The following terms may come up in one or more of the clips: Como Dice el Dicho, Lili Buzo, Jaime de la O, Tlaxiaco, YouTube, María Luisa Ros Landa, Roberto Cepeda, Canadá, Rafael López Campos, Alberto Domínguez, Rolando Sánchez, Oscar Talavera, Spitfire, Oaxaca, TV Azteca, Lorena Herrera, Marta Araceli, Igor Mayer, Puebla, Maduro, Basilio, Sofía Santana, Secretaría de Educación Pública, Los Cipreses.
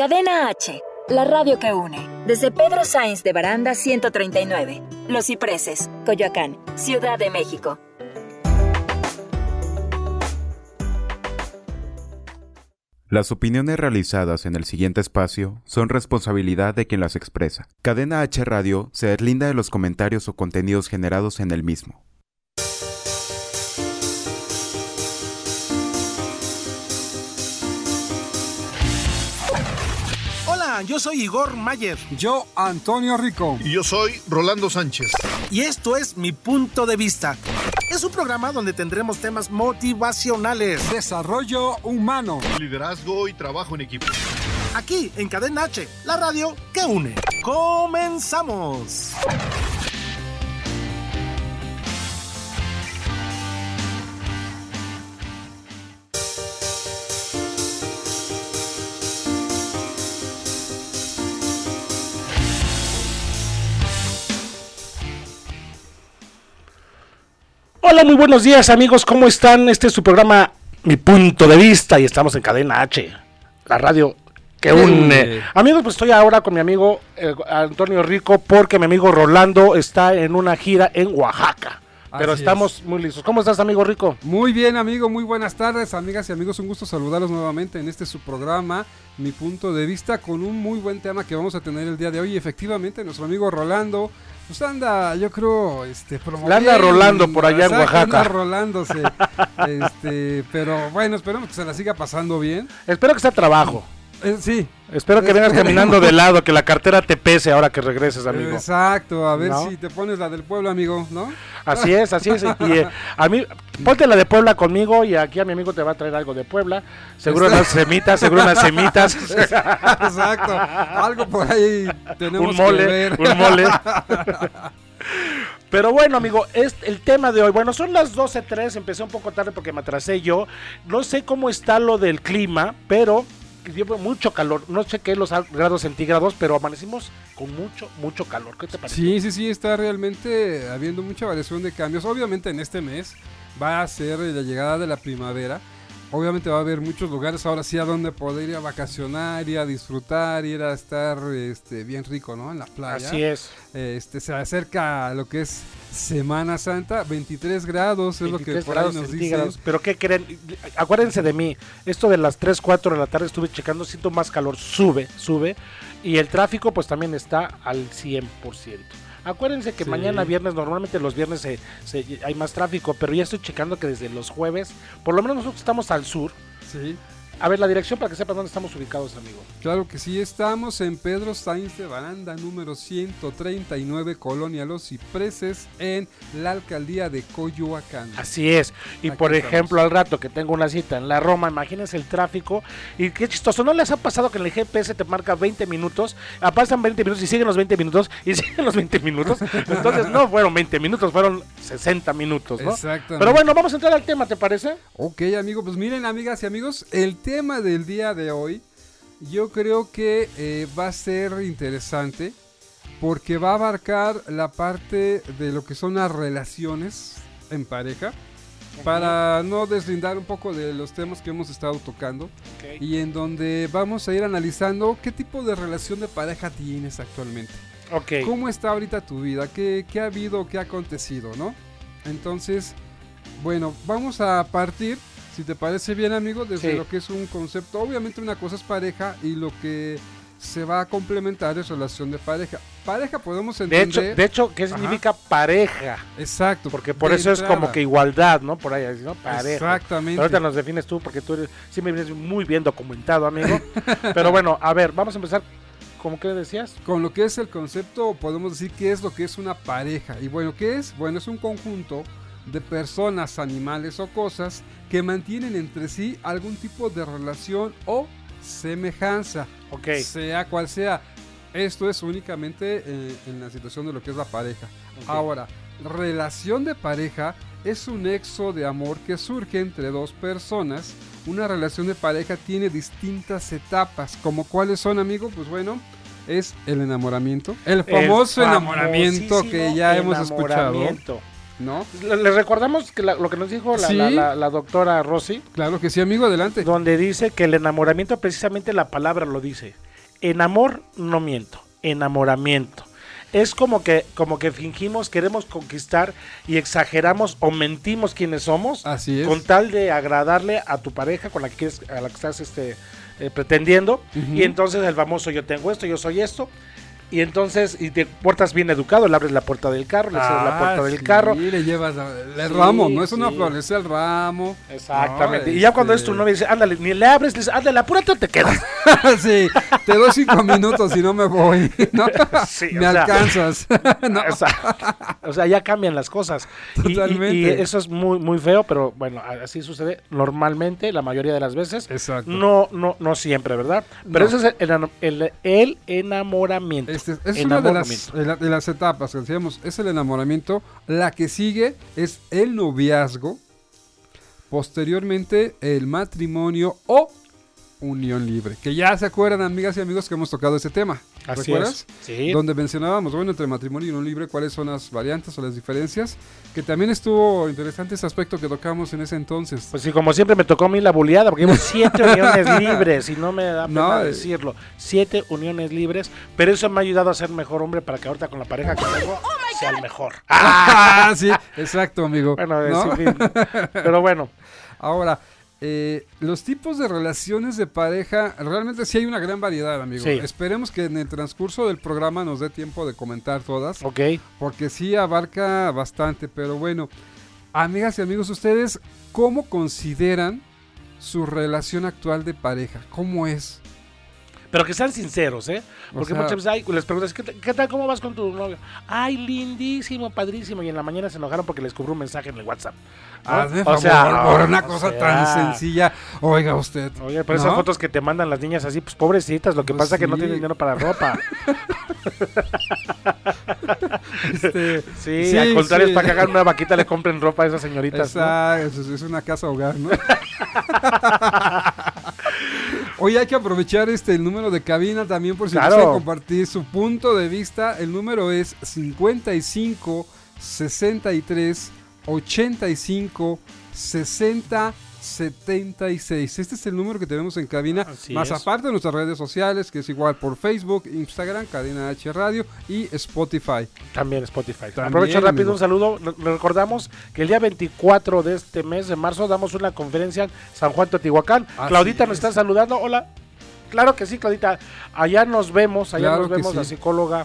Cadena H, la radio que une. Desde Pedro Sainz de Baranda 139, Los Cipreses, Coyoacán, Ciudad de México. Las opiniones realizadas en el siguiente espacio son responsabilidad de quien las expresa. Cadena H Radio se deslinda de los comentarios o contenidos generados en el mismo. Hola, yo soy Igor Mayer. Yo, Antonio Rico. Y yo soy Rolando Sánchez. Y esto es Mi Punto de Vista. Es un programa donde tendremos temas motivacionales, desarrollo humano, liderazgo y trabajo en equipo. Aquí, en Cadena H, la radio que une. ¡Comenzamos! Hola, muy buenos días amigos, ¿cómo están? Este es su programa Mi Punto de Vista y estamos en Cadena H, la radio que une. Amigos, pues estoy ahora con mi amigo Antonio Rico porque mi amigo Rolando está en una gira en Oaxaca. Pero así estamos es. Muy listos. ¿Cómo estás, amigo Rico? Muy bien, amigo. Muy buenas tardes, amigas y amigos. Un gusto saludarlos nuevamente en este su programa, Mi Punto de Vista, con un muy buen tema que vamos a tener el día de hoy. Y efectivamente, nuestro amigo Rolando, pues anda, yo creo, promoviendo. Anda Rolando por allá en Oaxaca. Anda rolándose. Pero bueno, esperemos que se la siga pasando bien. Espero que sea trabajo. Sí. Espero que vengas caminando de lado, que la cartera te pese ahora que regreses, amigo. Exacto, a ver, ¿no? Si te pones la del pueblo, amigo, ¿no? Así es, y a mí, ponte la de Puebla conmigo y aquí a mi amigo te va a traer algo de Puebla, seguro unas semitas. Exacto, algo por ahí tenemos que ver. Un mole. Pero bueno, amigo, es el tema de hoy. Bueno, son las 12:03, empecé un poco tarde porque me atrasé yo, no sé cómo está lo del clima, pero llevo mucho calor, no sé qué los grados centígrados, pero amanecimos con mucho calor. ¿Qué te parece? Sí, está realmente habiendo mucha variación de cambios. Obviamente en este mes va a ser la llegada de la primavera. Obviamente va a haber muchos lugares ahora sí a donde poder ir a vacacionar, ir a disfrutar, ir a estar bien rico, ¿no? En la playa. Así es. Se acerca a lo que es Semana Santa, 23 grados es 23 lo que por ahí nos dicen. Pero ¿qué creen? Acuérdense de mí, esto de las 3, 4 de la tarde estuve checando, siento más calor, sube, y el tráfico pues también está al 100%. Acuérdense que mañana viernes, normalmente los viernes hay más tráfico, pero ya estoy checando que desde los jueves, por lo menos nosotros estamos al sur. Sí. A ver, la dirección para que sepan dónde estamos ubicados, amigo. Claro que sí, estamos en Pedro Sainz de Baranda, número 139, Colonia Los Cipreses, en la alcaldía de Coyoacán. Así es, y aquí por ejemplo, estamos. Al rato que tengo una cita en la Roma, imagínense el tráfico, y qué chistoso, ¿no les ha pasado que en el GPS te marca 20 minutos, pasan 20 minutos y siguen los 20 minutos, entonces no fueron 20 minutos, fueron 60 minutos, ¿no? Exactamente. Pero bueno, vamos a entrar al tema, ¿te parece? Ok, amigo, pues miren, amigas y amigos, el tema del día de hoy yo creo que va a ser interesante porque va a abarcar la parte de lo que son las relaciones en pareja. Ajá. Para no deslindar un poco de los temas que hemos estado tocando. Okay. Y en donde vamos a ir analizando qué tipo de relación de pareja tienes actualmente. Okay. ¿Cómo está ahorita tu vida? ¿Qué ha habido? ¿Qué ha acontecido? ¿No? Entonces, bueno, vamos a partir, si te parece bien, amigo, desde lo que es un concepto. Obviamente una cosa es pareja y lo que se va a complementar es relación de pareja. Pareja podemos entender... De hecho ¿qué significa pareja? Exacto. Porque por eso entrada. Es como que igualdad, ¿no? Por ahí, ¿no? Pareja. Exactamente. Pero ahorita nos defines tú porque tú eres... Sí me vienes muy bien documentado, amigo. Pero bueno, a ver, vamos a empezar... ¿Cómo que decías? Con lo que es el concepto podemos decir qué es lo que es una pareja. Y bueno, ¿qué es? Bueno, es un conjunto de personas, animales o cosas que mantienen entre sí algún tipo de relación o semejanza, okay, sea cual sea. Esto es únicamente en la situación de lo que es la pareja. Okay. Ahora, relación de pareja es un nexo de amor que surge entre dos personas. Una relación de pareja tiene distintas etapas, como cuáles son, amigo, pues bueno... Es el enamoramiento, el famoso enamoramiento que ya hemos escuchado, ¿no? Les recordamos que lo que nos dijo la doctora Rosy. Claro que sí, amigo, adelante. Donde dice que el enamoramiento, precisamente la palabra lo dice. En amor no miento, enamoramiento. Es como que fingimos, queremos conquistar y exageramos o mentimos quiénes somos. Así es. Con tal de agradarle a tu pareja con la que quieres, a la que estás pretendiendo. Uh-huh. Y entonces el famoso yo tengo esto, yo soy esto. Y entonces, y te portas bien educado, le abres la puerta del carro, le cierras la puerta del carro. Y le llevas el ramo, no es una flor, es el ramo. Exactamente. No, y ya cuando es tu novia, dice, ándale, ni le abres, le dices, ándale, apúrate o te quedas. Sí, te doy 5 minutos y no me voy, ¿no? Sí, me alcanzas. No. O sea, ya cambian las cosas. Totalmente. Y eso es muy, muy feo, pero bueno, así sucede normalmente, la mayoría de las veces. Exacto. No siempre, ¿verdad? Pero no. Ese es el enamoramiento. Es una de las etapas que decíamos, es el enamoramiento. La que sigue es el noviazgo, posteriormente el matrimonio o unión libre. Que ya se acuerdan, amigas y amigos, que hemos tocado ese tema. Así ¿Recuerdas? Es. Sí. Donde mencionábamos, bueno, entre matrimonio y unión libre, cuáles son las variantes o las diferencias. Que también estuvo interesante ese aspecto que tocamos en ese entonces. Pues sí, como siempre me tocó a mí la buleada, porque llevo 7 uniones libres y no me da pena decirlo. 7 uniones libres, pero eso me ha ayudado a ser mejor hombre para que ahorita con la pareja que tengo sea el mejor. ¡Ah! Sí, exacto, amigo. Bueno, ¿no? Sí, pero bueno. Ahora, los tipos de relaciones de pareja, realmente sí hay una gran variedad, amigo. Sí. Esperemos que en el transcurso del programa nos dé tiempo de comentar todas. Ok. Porque sí abarca bastante, pero bueno. Amigas y amigos, ¿ustedes cómo consideran su relación actual de pareja? ¿Cómo es? Pero que sean sinceros, ¿eh? Porque muchas veces les preguntas, ¿qué tal? ¿Cómo vas con tu novio? Ay, lindísimo, padrísimo. Y en la mañana se enojaron porque les cobró un mensaje en el WhatsApp. ¿No? Hazme favor, por una cosa tan sencilla. Oiga usted. Oye, pero esas fotos que te mandan las niñas así, pues pobrecitas. Lo que pasa es que no tienen dinero para ropa. Sí, al contrario, es para que hagan una vaquita, le compren ropa a esas señoritas. Exacto, ¿no? Es una casa hogar, ¿no? Hoy hay que aprovechar el número de cabina también por si quieren compartir su punto de vista. El número es 55 63 85 60 76. Este es el número que tenemos en cabina. Así más es. Aparte de nuestras redes sociales, que es igual por Facebook, Instagram, Cadena H Radio y Spotify. También Spotify. Aprovecho rápido, amigo, un saludo. Le recordamos que el día 24 de este mes de marzo damos una conferencia en San Juan Teotihuacán. Así Claudita nos está saludando. Hola. Claro que sí, Claudita. Allá nos vemos, sí. La psicóloga.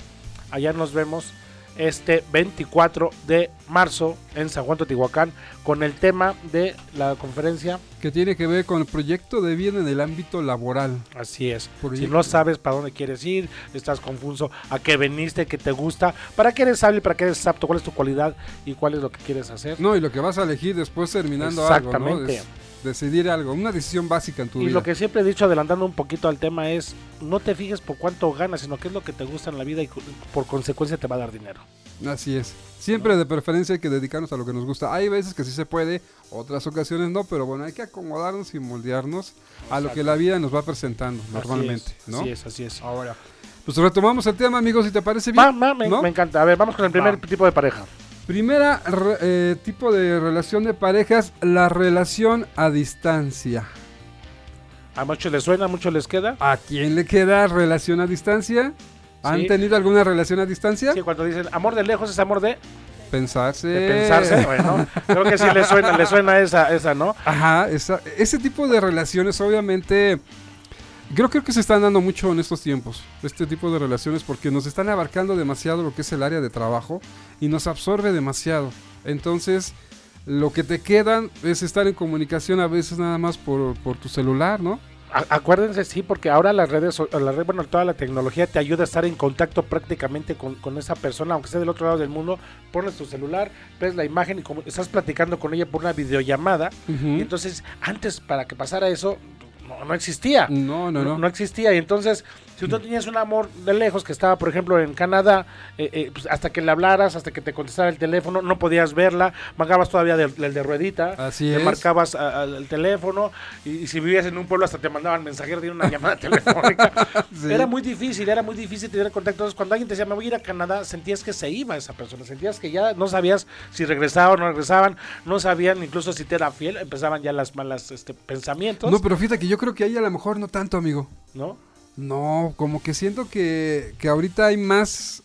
Allá nos vemos este 24 de marzo en San Juan Teotihuacán con el tema de la conferencia que tiene que ver con el proyecto de vida en el ámbito laboral. Así es. Si no sabes para dónde quieres ir, estás confuso, a qué veniste, qué te gusta, para qué eres hábil, para qué eres apto, cuál es tu cualidad y cuál es lo que quieres hacer. No, y lo que vas a elegir después terminando. Exactamente. Algo, ¿no? Decidir algo, una decisión básica en tu vida. Y lo que siempre he dicho, adelantando un poquito al tema, es no te fijes por cuánto ganas, sino qué es lo que te gusta en la vida y por consecuencia te va a dar dinero. Así es. Siempre de preferencia hay que dedicarnos a lo que nos gusta. Hay veces que sí se puede, otras ocasiones no, pero bueno, hay que acomodarnos y moldearnos a lo que la vida nos va presentando normalmente. Así es, ¿no? Así es. Ahora, pues retomamos el tema, amigos, si te parece bien. Me encanta. A ver, vamos con el primer tipo de pareja. Primera tipo de relación de parejas, la relación a distancia. ¿A muchos les suena, a muchos les queda? ¿A quién le queda relación a distancia? ¿Han tenido alguna relación a distancia? Sí, cuando dicen amor de lejos es amor de... Pensarse. De pensarse, bueno. Creo que sí le suena esa, ¿no? Ajá, ese tipo de relaciones obviamente... Creo que se están dando mucho en estos tiempos, este tipo de relaciones, porque nos están abarcando demasiado lo que es el área de trabajo y nos absorbe demasiado. Entonces, lo que te quedan es estar en comunicación a veces nada más por tu celular, ¿no? Acuérdense, sí, porque ahora toda la tecnología te ayuda a estar en contacto prácticamente con esa persona, aunque sea del otro lado del mundo. Pones tu celular, ves la imagen y como estás platicando con ella por una videollamada. Uh-huh. Y entonces, antes, para que pasara eso... No existía. No existía. Y entonces, si tú tenías un amor de lejos que estaba, por ejemplo, en Canadá, pues hasta que le hablaras, hasta que te contestara el teléfono, no podías verla, marcabas todavía el de ruedita. Así es. Te marcabas el teléfono y si vivías en un pueblo hasta te mandaban mensajero de una llamada telefónica. Sí. Era muy difícil tener contacto. Entonces, cuando alguien te decía, me voy a ir a Canadá, sentías que se iba esa persona, sentías que ya no sabías si regresaba o no regresaban, no sabían incluso si te era fiel, empezaban ya las malas pensamientos. No, pero fíjate que yo creo que ahí a lo mejor no tanto, amigo. ¿No? No, como que siento que ahorita hay más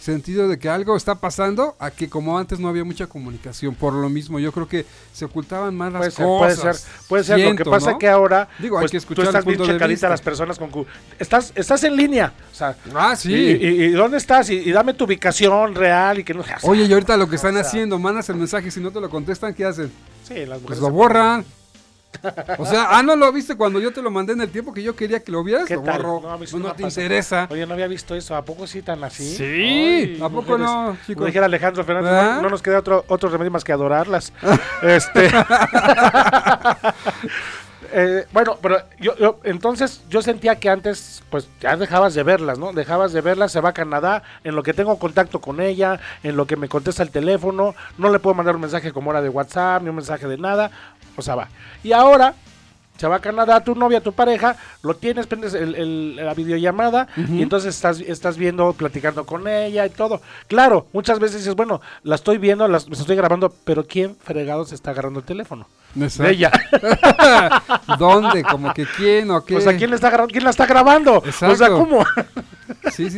sentido de que algo está pasando a que como antes no había mucha comunicación. Por lo mismo, yo creo que se ocultaban más las cosas. Puede ser. Siento, lo que pasa, ¿no?, que ahora digo, pues, hay que escuchar, tú estás bien checadita a las personas con... Estás en línea. O sea, sí. ¿Y dónde estás? Y dame tu ubicación real y que no... Oye, y ahorita lo que están haciendo, mandas el mensaje, si no te lo contestan, ¿qué hacen? Sí, las mujeres... Pues lo borran. O sea, no lo viste cuando yo te lo mandé en el tiempo que yo quería que lo vieras. ¿Qué lo tal? No te interesa. Oye, no había visto eso. ¿A poco sí tan así? Sí. Ay, ¿a poco mujeres? No, chicos. Como dijera Alejandro Fernández, no nos queda otro remedio más que adorarlas. Bueno, pero yo entonces yo sentía que antes, pues ya dejabas de verlas, ¿no? Dejabas de verlas, se va a Canadá, en lo que tengo contacto con ella, en lo que me contesta el teléfono, no le puedo mandar un mensaje como ahora de WhatsApp, ni un mensaje de nada, o sea, va. Y ahora se va a Canadá, tu novia, tu pareja, lo tienes, prendes la videollamada, uh-huh, y entonces estás viendo, platicando con ella y todo. Claro, muchas veces dices, bueno, la estoy viendo, me estoy grabando, pero ¿quién fregado se está agarrando el teléfono? Exacto. De ella. ¿Dónde? ¿Como que quién o qué? Pues a quién la está grabando. Exacto. O sea, ¿cómo? Sí.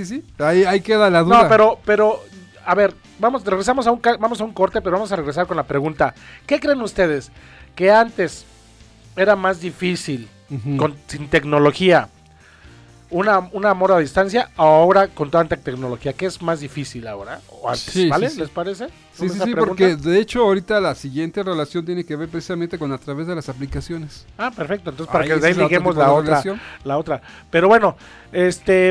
Ahí queda la duda. No, pero a ver, vamos a un corte, pero vamos a regresar con la pregunta. ¿Qué creen ustedes? Que antes era más difícil, uh-huh, sin tecnología, un amor a distancia, ahora con tanta tecnología, ¿qué es más difícil ahora o antes? Sí, ¿vale? Sí. ¿Les parece? Sí, porque de hecho ahorita la siguiente relación tiene que ver precisamente con a través de las aplicaciones. Ah, perfecto, entonces para que de ahí liguemos la otra. Pero bueno,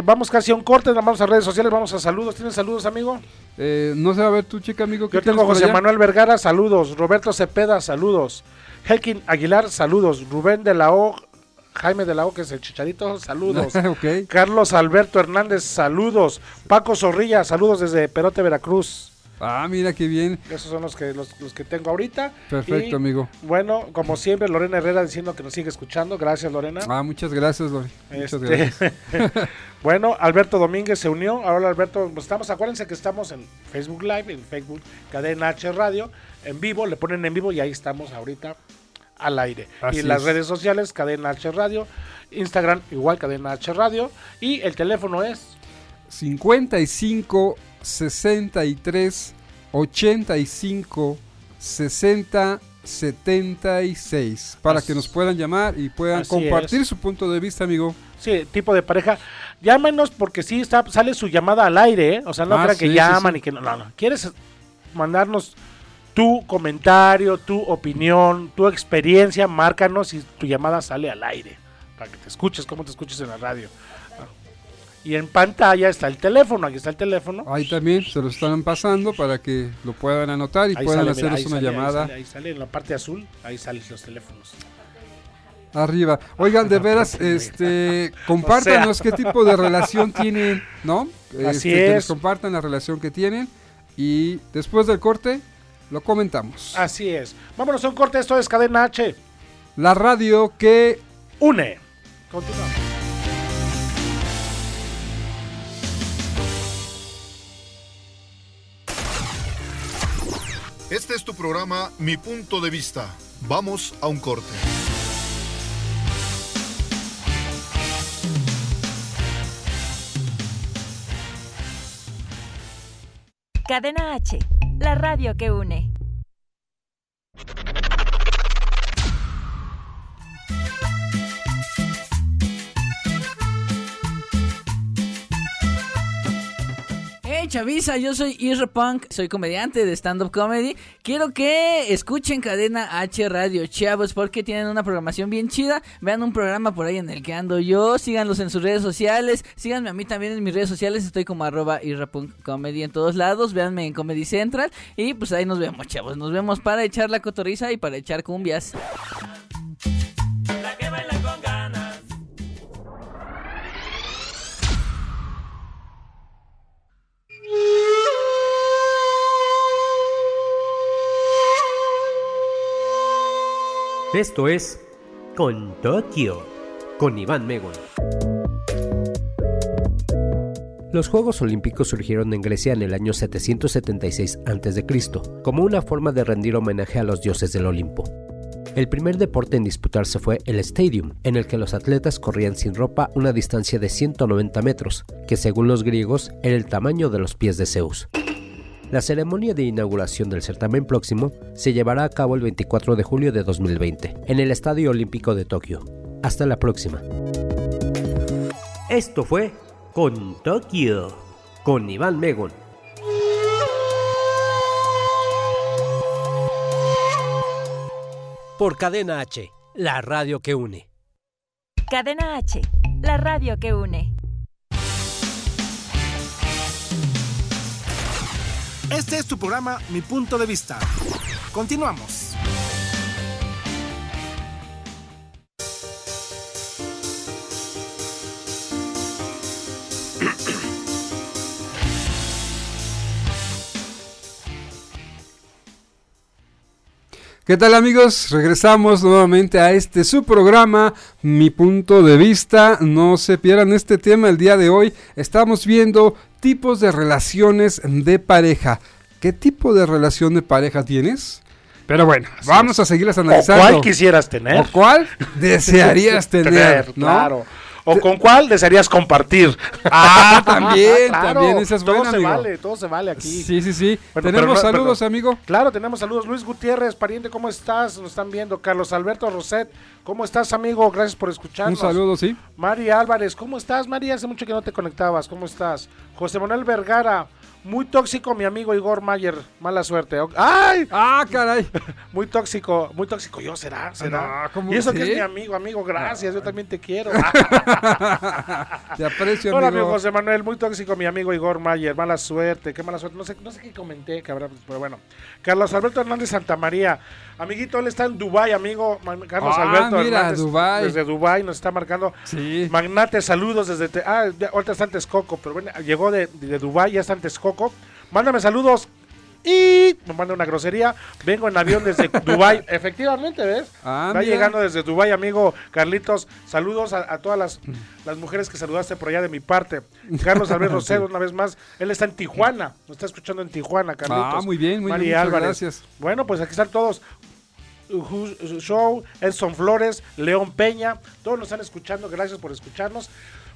vamos casi a un corte, vamos a redes sociales, vamos a saludos. ¿Tienes saludos, amigo? No sé, a ver tú, chica, amigo. Yo tengo José Manuel Vergara, saludos. Roberto Cepeda, saludos. Helkin Aguilar, saludos. Rubén de la O, Jaime de la O, que es el Chicharito, saludos. Okay. Carlos Alberto Hernández, saludos. Paco Zorrilla, saludos desde Perote, Veracruz. Ah, mira qué bien. Esos son los que tengo ahorita. Perfecto, y, amigo. Bueno, como siempre, Lorena Herrera diciendo que nos sigue escuchando. Gracias, Lorena. Muchas gracias, Lorena. Muchas gracias. Bueno, Alberto Domínguez se unió. Ahora, Alberto, acuérdense que estamos en Facebook Live, en Facebook Cadena H Radio, en vivo, le ponen en vivo y ahí estamos ahorita al aire. Así y en las redes sociales, Cadena H Radio, Instagram igual, Cadena H Radio, y el teléfono es 55 63 85 60 76 para que nos puedan llamar y puedan compartir su punto de vista, amigo. Sí, tipo de pareja. Llámenos porque sí sale su llamada al aire, ¿eh? O sea, no crean que llaman y que no. ¿Quieres mandarnos tu comentario, tu opinión, tu experiencia? Márcanos y tu llamada sale al aire para que te escuches, como te escuches en la radio. Y en pantalla está el teléfono, aquí está el teléfono. Ahí también se lo están pasando para que lo puedan anotar y ahí puedan hacernos una llamada. Ahí sale, en la parte azul, ahí salen los teléfonos. Arriba. Oigan, de veras, compártanos qué tipo de relación tienen, ¿no? Así es. Que nos compartan la relación que tienen y después del corte lo comentamos. Así es. Vámonos a un corte, esto es Cadena H. La radio que une. Continuamos. Este es tu programa, Mi Punto de Vista. Vamos a un corte. Cadena H, la radio que une. Chavisa, yo soy Irre Punk, soy comediante de stand-up comedy. Quiero que escuchen Cadena H Radio, chavos, porque tienen una programación bien chida. Vean un programa por ahí en el que ando yo, síganlos en sus redes sociales, síganme a mí también en mis redes sociales, estoy como @irrepunkcomedy en todos lados, véanme en Comedy Central y pues ahí nos vemos, chavos, nos vemos para echar la cotorriza y para echar cumbias. La que baila con ganas. Esto es Con Tokio, con Iván Megon. Los Juegos Olímpicos surgieron en Grecia en el año 776 a.C., como una forma de rendir homenaje a los dioses del Olimpo. El primer deporte en disputarse fue el stadium, en el que los atletas corrían sin ropa una distancia de 190 metros, que según los griegos era el tamaño de los pies de Zeus. La ceremonia de inauguración del certamen próximo se llevará a cabo el 24 de julio de 2020 en el Estadio Olímpico de Tokio. Hasta la próxima. Esto fue Con Tokio, con Iván Megon. Por Cadena H, la radio que une. Cadena H, la radio que une. Este es tu programa Mi Punto de Vista. Continuamos. ¿Qué tal, amigos? Regresamos nuevamente a este su programa, Mi Punto de Vista. No se pierdan este tema el día de hoy. Estamos viendo tipos de relaciones de pareja. ¿Qué tipo de relación de pareja tienes? Pero bueno, vamos a seguirlas analizando. ¿O cuál quisieras tener? ¿O cuál desearías tener? ¿No? Claro. ¿O con cuál desearías compartir? Ah, también, claro, también, esa es buena, amigo. Todo se vale aquí. Sí. Bueno, tenemos saludos, amigo. Claro, tenemos saludos. Luis Gutiérrez, pariente, ¿cómo estás? Nos están viendo. Carlos Alberto Roset, ¿cómo estás, amigo? Gracias por escucharnos. Un saludo, sí. Mari Álvarez, ¿cómo estás, Mari? Hace mucho que no te conectabas, ¿cómo estás? José Manuel Vergara, muy tóxico mi amigo Igor Mayer, mala suerte. ¡Ay! ¡Ah, caray! Muy tóxico yo, ¿será? No, y eso que es mi amigo, gracias, no, yo también te quiero. Te aprecio, hola, amigo. Hola, José Manuel, muy tóxico mi amigo Igor Mayer, mala suerte, qué mala suerte. No sé qué comenté, cabrón, pero bueno. Carlos Alberto Hernández Santamaría, amiguito, él está en Dubái, amigo. Carlos Alberto Hernández, Dubái. Desde Dubái nos está marcando. Sí. Magnate, saludos desde... ahorita está en Texcoco, pero bueno, llegó de Dubái, ya está en Texcoco. Mándame saludos y me manda una grosería. Vengo en avión desde Dubái. Efectivamente, ¿ves? Va llegando desde Dubái, amigo Carlitos. Saludos a todas las mujeres que saludaste por allá de mi parte. Carlos Alberto Cedo, una vez más. Él está en Tijuana. Nos está escuchando en Tijuana, Carlitos. Ah, muy bien, muy María bien. Álvarez. Gracias. Bueno, pues aquí están todos. Show, Edson Flores, León Peña. Todos nos están escuchando. Gracias por escucharnos.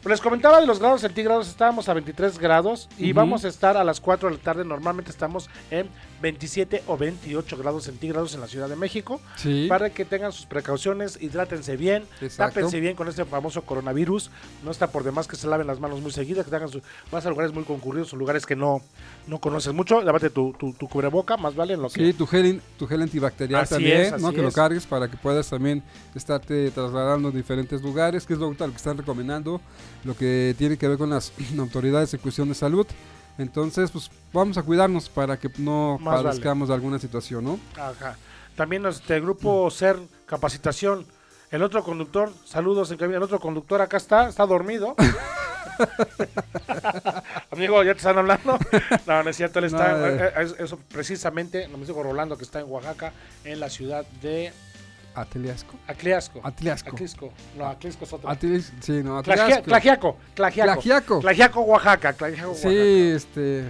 Les comentaba de los grados centígrados, estábamos a 23 grados y vamos a estar a las 4 de la tarde, normalmente estamos en 27 o 28 grados centígrados en la Ciudad de México, para que tengan sus precauciones, hidrátense bien, tápense bien con este famoso coronavirus, no está por demás que se laven las manos muy seguidas, que tengan vas a lugares muy concurridos o lugares que no conoces mucho, lávate tu cubreboca, más vale en lo que... Sí, tu gel antibacterial así también, es, ¿no? Que lo cargues para que puedas también estarte trasladando a diferentes lugares, que es lo que están recomendando, lo que tiene que ver con las autoridades en cuestión de salud. Entonces, pues vamos a cuidarnos para que no padezcamos alguna situación, ¿no? Ajá. También este grupo CERN Capacitación. El otro conductor, saludos en cabina. El otro conductor acá está dormido. Amigo, ¿ya te están hablando? No es cierto, él está eso precisamente, no me digo Rolando, que está en Oaxaca, en la ciudad de... Acleasco. No, Acleasco es otro. Tlaxiaco, Oaxaca. Sí,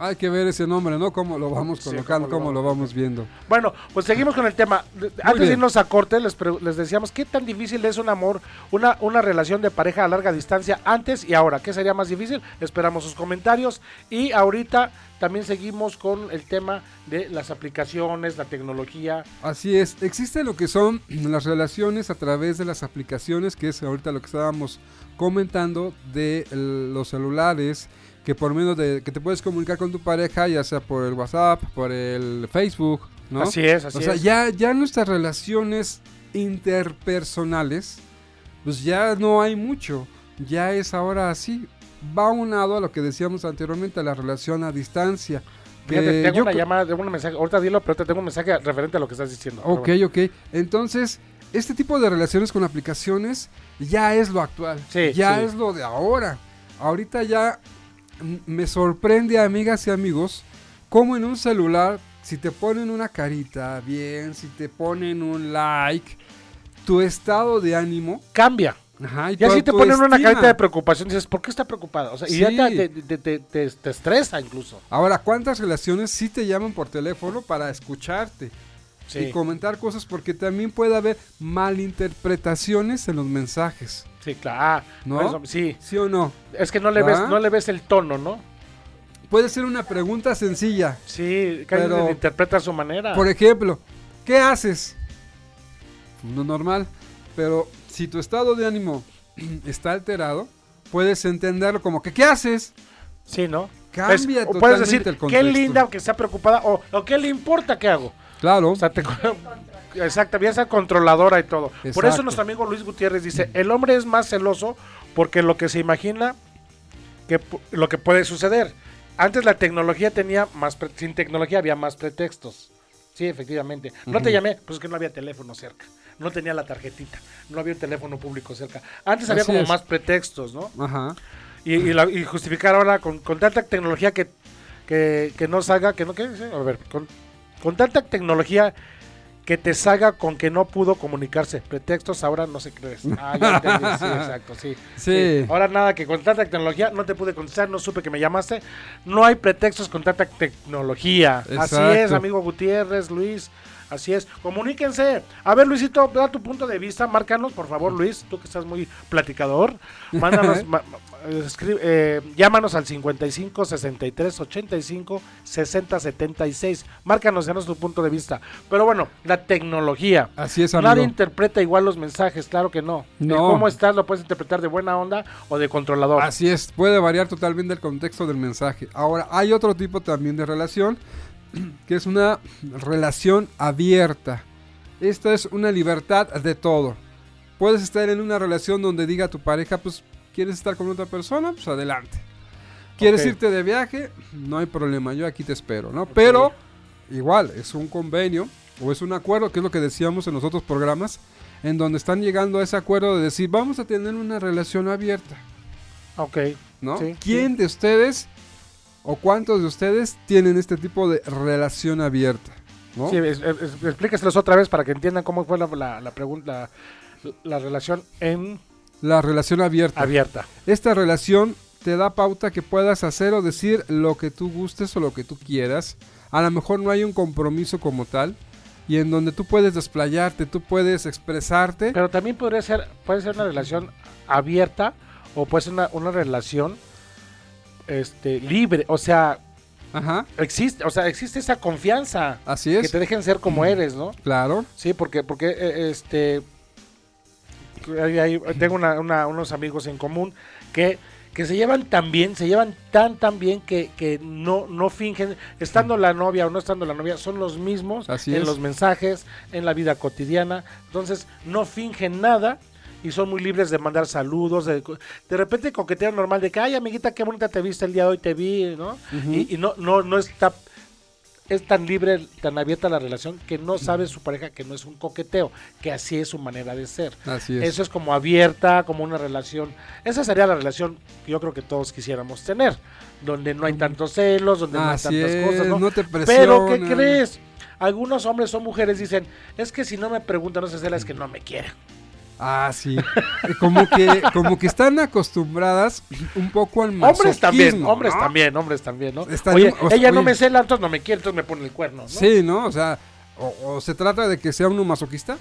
hay que ver ese nombre, ¿no? Cómo lo vamos colocando, cómo lo vamos viendo. Bueno, pues seguimos con el tema. Antes de irnos a corte, les decíamos qué tan difícil es un amor, una relación de pareja a larga distancia antes y ahora. ¿Qué sería más difícil? Esperamos sus comentarios. Y ahorita también seguimos con el tema de las aplicaciones, la tecnología. Así es, existe lo que son las relaciones a través de las aplicaciones, que es ahorita lo que estábamos comentando de los celulares, que por medio de que te puedes comunicar con tu pareja, ya sea por el WhatsApp, por el Facebook, ¿no? Así es. O sea, ya nuestras relaciones interpersonales, pues ya no hay mucho, ya es ahora así. Va aunado a lo que decíamos anteriormente, a la relación a distancia. Fíjate, tengo una llamada, tengo un mensaje, ahorita dilo, pero te tengo un mensaje referente a lo que estás diciendo. Ok. Entonces, este tipo de relaciones con aplicaciones ya es lo actual, es lo de ahora. Ahorita ya... Me sorprende, amigas y amigos, cómo en un celular, si te ponen una carita bien, si te ponen un like, tu estado de ánimo cambia. Ajá, y así te ponen una carita de preocupación, dices, ¿por qué está preocupada? O sea, y ya te estresa incluso. Ahora, ¿cuántas relaciones sí te llaman por teléfono para escucharte? sí, y comentar cosas, porque también puede haber malinterpretaciones en los mensajes. Sí, claro. ¿No? Eso, sí. ¿Sí o no? Es que no le ves el tono, ¿no? Puede ser una pregunta sencilla. Sí, cada quien interpreta a su manera. Por ejemplo, ¿qué haces? No normal, pero si tu estado de ánimo está alterado, puedes entenderlo como que ¿qué haces? Sí, ¿no? Cambia totalmente, puedes decir, el contexto. Qué linda que está preocupada, o qué le importa qué hago. Claro. O sea, exacto, bien, esa controladora y todo. Exacto. Por eso nuestro amigo Luis Gutiérrez dice, el hombre es más celoso porque lo que se imagina, que lo que puede suceder. Antes la tecnología tenía más, sin tecnología había más pretextos. Sí, efectivamente. No te llamé, pues es que no había teléfono cerca. No tenía la tarjetita. No había un teléfono público cerca. Antes había como más pretextos, ¿no? Ajá. Y justificar ahora con tanta tecnología que no salga, que no, ¿qué? A ver, con tanta tecnología que te salga con que no pudo comunicarse. Pretextos ahora no se crees. Ah, ya entendí, sí, exacto, sí. Ahora nada, que con tanta tecnología no te pude contestar, no supe que me llamaste. No hay pretextos con tanta tecnología. Exacto. Así es, amigo Gutiérrez, Luis, así es. Comuníquense. A ver, Luisito, da tu punto de vista, márcanos, por favor, Luis, tú que estás muy platicador. Mándanos, llámanos al 55 63 85 60 76. Márcanos, danos tu punto de vista. Pero bueno, la tecnología. Así es, amigo. Nadie interpreta igual los mensajes, claro que no. No. ¿Cómo estás? Lo puedes interpretar de buena onda o de controlador. Así es, puede variar totalmente el contexto del mensaje. Ahora, hay otro tipo también de relación, que es una relación abierta. Esta es una libertad de todo. Puedes estar en una relación donde diga a tu pareja, pues, ¿quieres estar con otra persona? Pues adelante. ¿Quieres irte de viaje? No hay problema, yo aquí te espero, ¿no? Okay. Pero igual, es un convenio o es un acuerdo, que es lo que decíamos en los otros programas, en donde están llegando a ese acuerdo de decir, vamos a tener una relación abierta. Ok. ¿No? Sí, ¿quién de ustedes o cuántos de ustedes tienen este tipo de relación abierta? ¿No? Sí, explíqueselos otra vez para que entiendan cómo fue la pregunta, la relación en... La relación abierta. Esta relación te da pauta que puedas hacer o decir lo que tú gustes o lo que tú quieras. A lo mejor no hay un compromiso como tal, y en donde tú puedes desplayarte, tú puedes expresarte. Pero también puede ser una relación abierta, o puede ser una relación libre, o sea... Ajá. Existe esa confianza. Así es. Que te dejen ser como eres, ¿no? Claro. Sí, porque tengo unos amigos en común que se llevan tan bien que no fingen, estando la novia o no estando la novia, son los mismos los mensajes, en la vida cotidiana. Entonces no fingen nada y son muy libres de mandar saludos, de repente coquetean normal, de que ay, amiguita, qué bonita te viste el día de hoy, te vi, ¿no? Uh-huh. Y no está... Es tan libre, tan abierta la relación, que no sabe su pareja que no es un coqueteo, que así es su manera de ser. Así es. Eso es como abierta, como una relación. Esa sería la relación que yo creo que todos quisiéramos tener, donde no hay tantos celos, donde así no hay tantas cosas, ¿no? No te presionan. Pero, ¿qué crees? Algunos hombres o mujeres dicen, es que si no me preguntan, no se cela, es que no me quieren. Ah, sí. Como que están acostumbradas un poco al masoquismo. Hombres también, ¿no? Ella no me cela, entonces no me quiere, entonces me pone el cuerno, ¿no? Sí, ¿no? O sea, o se trata de que sea uno masoquista.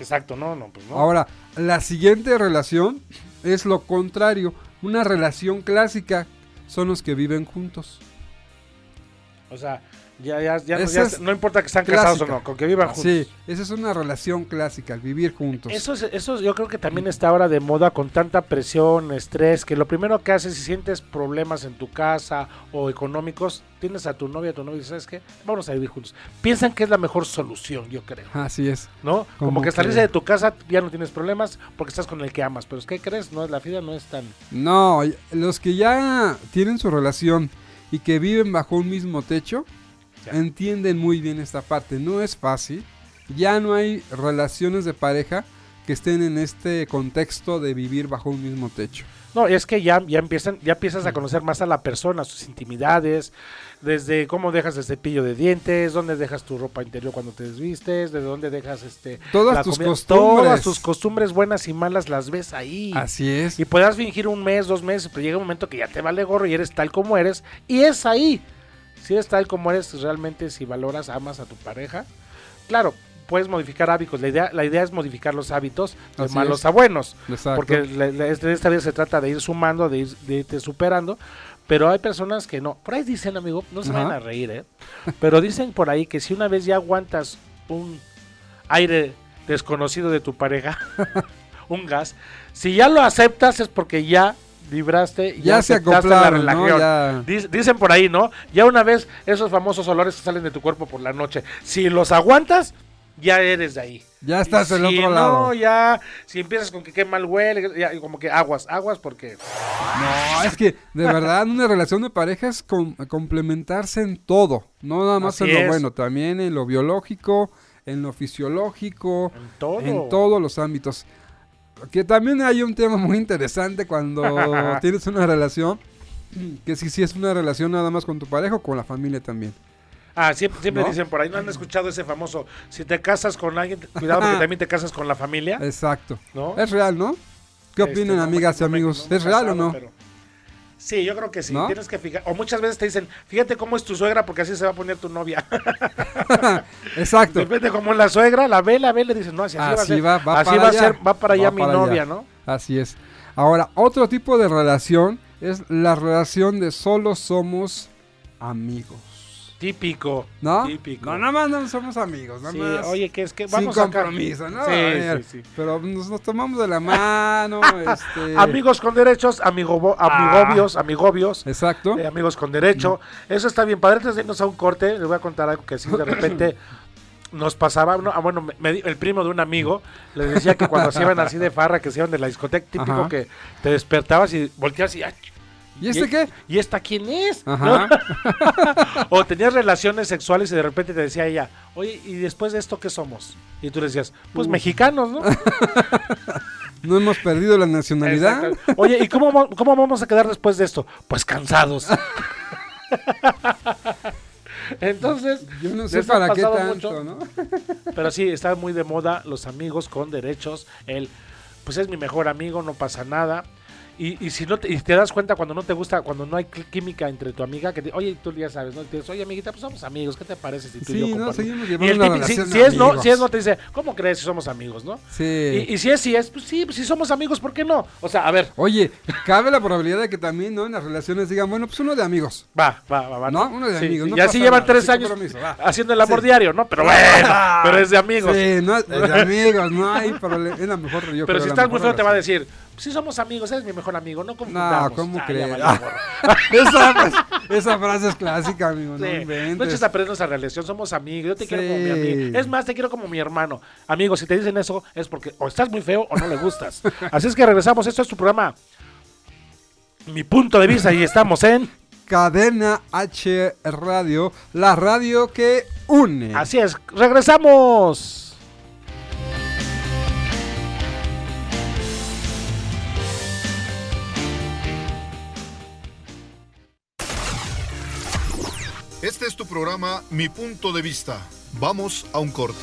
Exacto, no, pues no. Ahora, la siguiente relación es lo contrario. Una relación clásica son los que viven juntos. O sea... Ya, no importa que sean clásica, casados o no, con que vivan juntos. Sí, esa es una relación clásica, el vivir juntos. Eso yo creo que también está ahora de moda, con tanta presión, estrés, que lo primero que haces, si sientes problemas en tu casa o económicos, tienes a tu novia y ¿sabes qué? Vamos a vivir juntos. Piensan que es la mejor solución, yo creo. Así es. ¿No? Como que salirse de tu casa, ya no tienes problemas porque estás con el que amas. Pero ¿qué crees? No, la vida no es tan... No, los que ya tienen su relación y que viven bajo un mismo techo... Entienden muy bien esta parte, no es fácil, ya no hay relaciones de pareja que estén en este contexto de vivir bajo un mismo techo. No, es que ya empiezas a conocer más a la persona, sus intimidades, desde cómo dejas el cepillo de dientes, dónde dejas tu ropa interior cuando te desvistes, desde dónde dejas costumbres. Todas tus costumbres buenas y malas las ves ahí. Así es. Y podrás fingir un mes, 2 meses, pero llega un momento que ya te vale gorro y eres tal como eres, y es ahí. Si eres tal como eres, realmente, si valoras, amas a tu pareja, Claro, puedes modificar hábitos, la idea es modificar los hábitos de malos a buenos. Exacto. Porque esta vez se trata de ir sumando, de irte superando, pero hay personas que no. Por ahí dicen, amigo, no se vayan a reír, pero dicen por ahí que si una vez ya aguantas un aire desconocido de tu pareja, un gas, si ya lo aceptas es porque ya libraste, ya se acoplaron, la relación, ¿no? Dicen por ahí, ¿no? Ya una vez esos famosos olores que salen de tu cuerpo por la noche, si los aguantas, ya eres de ahí. Ya estás del otro lado. No, ya, si empiezas con que qué mal huele, ya, como que aguas porque... No, es que de verdad en una relación de pareja es complementarse en todo, no nada más en lo bueno, también en lo biológico, en lo fisiológico, en todos los ámbitos. Que también hay un tema muy interesante cuando tienes una relación, que si es una relación nada más con tu pareja o con la familia también. Ah, siempre ¿no? Dicen por ahí, ¿no han escuchado ese famoso? Si te casas con alguien, cuidado porque también te casas con la familia. Exacto. ¿No? Es real, ¿no? ¿Qué opinan, amigas y amigos? ¿Es real o no? Pero... Sí, yo creo que sí, ¿no? Tienes que fijar. O muchas veces te dicen, fíjate cómo es tu suegra porque así se va a poner tu novia. Exacto. Depende cómo es la suegra, la ve, le dicen, no, así va a ser, va para allá mi novia, ¿no? Así es. Ahora, otro tipo de relación es la relación de solo somos amigos. Típico, ¿no? Típico. No, nada más no somos amigos, nada más. Oye, que es que vamos sin compromiso, ¿no? Sí. Pero nos tomamos de la mano, Amigos con derechos, amigobios. Exacto. Amigos con derecho. Eso está bien padre. Antes de irnos a un corte, les voy a contar algo que sí, de repente nos pasaba, ¿no? El primo de un amigo les decía que cuando se iban así de farra, que se iban de la discoteca, típico que te despertabas y volteabas y... ¡ay! ¿Y este qué? ¿Y esta quién es? Ajá. ¿No? O tenías relaciones sexuales y de repente te decía ella, oye, ¿y después de esto qué somos? Y tú le decías, pues mexicanos, ¿no? No hemos perdido la nacionalidad. Exacto. Oye, ¿y cómo vamos a quedar después de esto? Pues cansados. Entonces, yo no sé para qué tanto, mucho, ¿no? Pero sí, está muy de moda los amigos con derechos. Pues es mi mejor amigo, no pasa nada. Y si no te das cuenta cuando no te gusta, cuando no hay química entre tu amiga, que oye, tú ya sabes, ¿no? Y te dices, oye, amiguita, pues somos amigos, ¿qué te parece si tú y yo compartimos? Sí, no, si es no, te dice, ¿cómo crees si somos amigos, no? Sí. Y si es, pues sí, pues si somos amigos, ¿por qué no? O sea, a ver. Oye, cabe la probabilidad de que también, ¿no? En las relaciones digan, bueno, pues uno de amigos. Va. ¿No? Uno de amigos. No, y así llevan 3 años haciendo el amor diario, ¿no? Pero bueno, pero es de amigos. Sí, no es de amigos, no hay problema. Es la mejor, yo creo. Pero si estás muy feo te va a decir... Sí somos amigos, eres mi mejor amigo, no confundamos. No, ¿cómo crees? Esa frase es clásica, amigo, no inventes. No eches a perder nuestra relación, somos amigos, yo te quiero como mi amigo. Es más, te quiero como mi hermano. Amigo, si te dicen eso es porque o estás muy feo o no le gustas. Así es que regresamos, esto es tu programa Mi Punto de Vista y estamos en... Cadena H Radio, la radio que une. Así es, regresamos. Este es tu programa, Mi Punto de Vista. Vamos a un corte.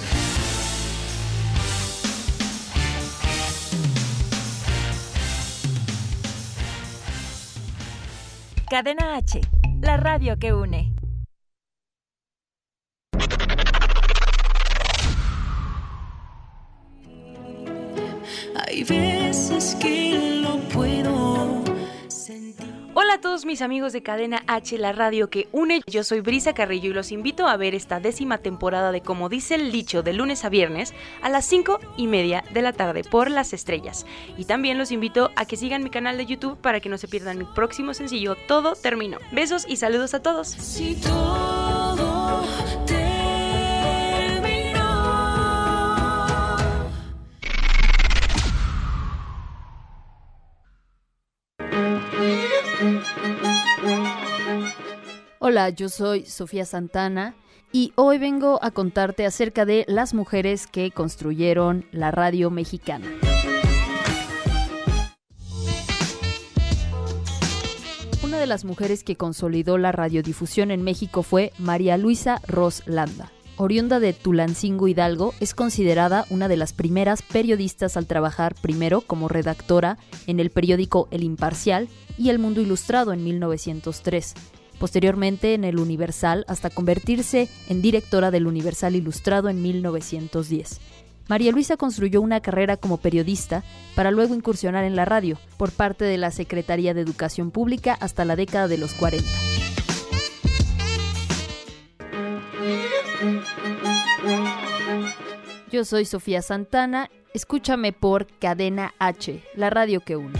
Cadena H, la radio que une. Hay veces que no puedo sentir. Hola a todos mis amigos de Cadena H, la radio que une. Yo soy Brisa Carrillo y los invito a ver esta 10ª temporada de Como Dice el Dicho, de lunes a viernes a las 5:30 de la tarde por Las Estrellas. Y también los invito a que sigan mi canal de YouTube para que no se pierdan mi próximo sencillo, Todo Terminó. Besos y saludos a todos. Si todo terminó. Hola, yo soy Sofía Santana y hoy vengo a contarte acerca de las mujeres que construyeron la radio mexicana. Una de las mujeres que consolidó la radiodifusión en México fue María Luisa Ros Landa. Oriunda de Tulancingo, Hidalgo, es considerada una de las primeras periodistas al trabajar primero como redactora en el periódico El Imparcial y El Mundo Ilustrado en 1903. posteriormente en el Universal hasta convertirse en directora del Universal Ilustrado en 1910. María Luisa construyó una carrera como periodista para luego incursionar en la radio por parte de la Secretaría de Educación Pública hasta la década de los 40. Yo soy Sofía Santana, escúchame por Cadena H, la radio que une.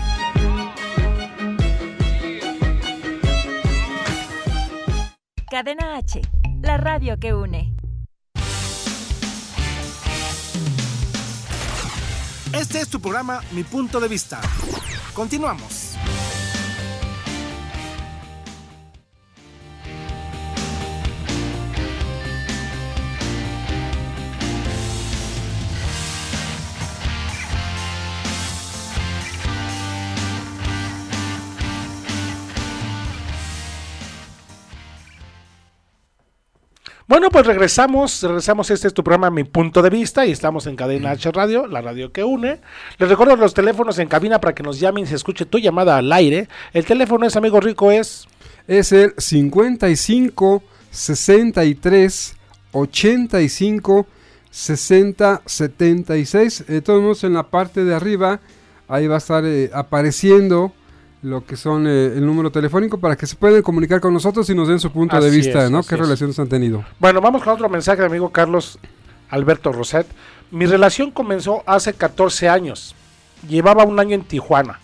Cadena H, la radio que une. Este es tu programa Mi Punto de Vista. Continuamos. Bueno, pues regresamos, este es tu programa Mi Punto de Vista y estamos en Cadena H Radio, la radio que une. Les recuerdo los teléfonos en cabina para que nos llamen y se escuche tu llamada al aire. El teléfono es, amigo Rico, es el 55 63 85 60 76. De todos modos, en la parte de arriba, ahí va a estar apareciendo lo que son el número telefónico para que se puedan comunicar con nosotros y nos den su punto de vista, ¿no? ¿Qué relaciones han tenido? Bueno, vamos con otro mensaje de amigo Carlos Alberto Roset. Mi relación comenzó hace 14 años. Llevaba un año en Tijuana.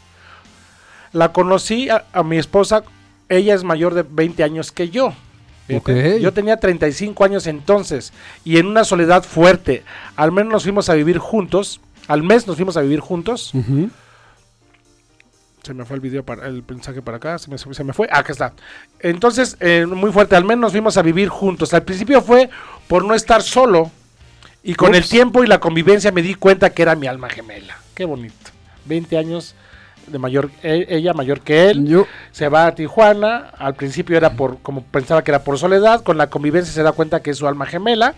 La conocí a mi esposa, ella es mayor de 20 años que yo. Okay. Yo tenía 35 años entonces y en una soledad fuerte. Al mes nos fuimos a vivir juntos. Uh-huh. Se me fue el mensaje para acá, se me fue, acá está. Entonces, muy fuerte, al menos nos fuimos a vivir juntos. Al principio fue por no estar solo, y con el tiempo y la convivencia me di cuenta que era mi alma gemela. Qué bonito. 20 años de mayor, ella mayor que él. Yo. Se va a Tijuana, al principio era como pensaba que era por soledad, con la convivencia se da cuenta que es su alma gemela,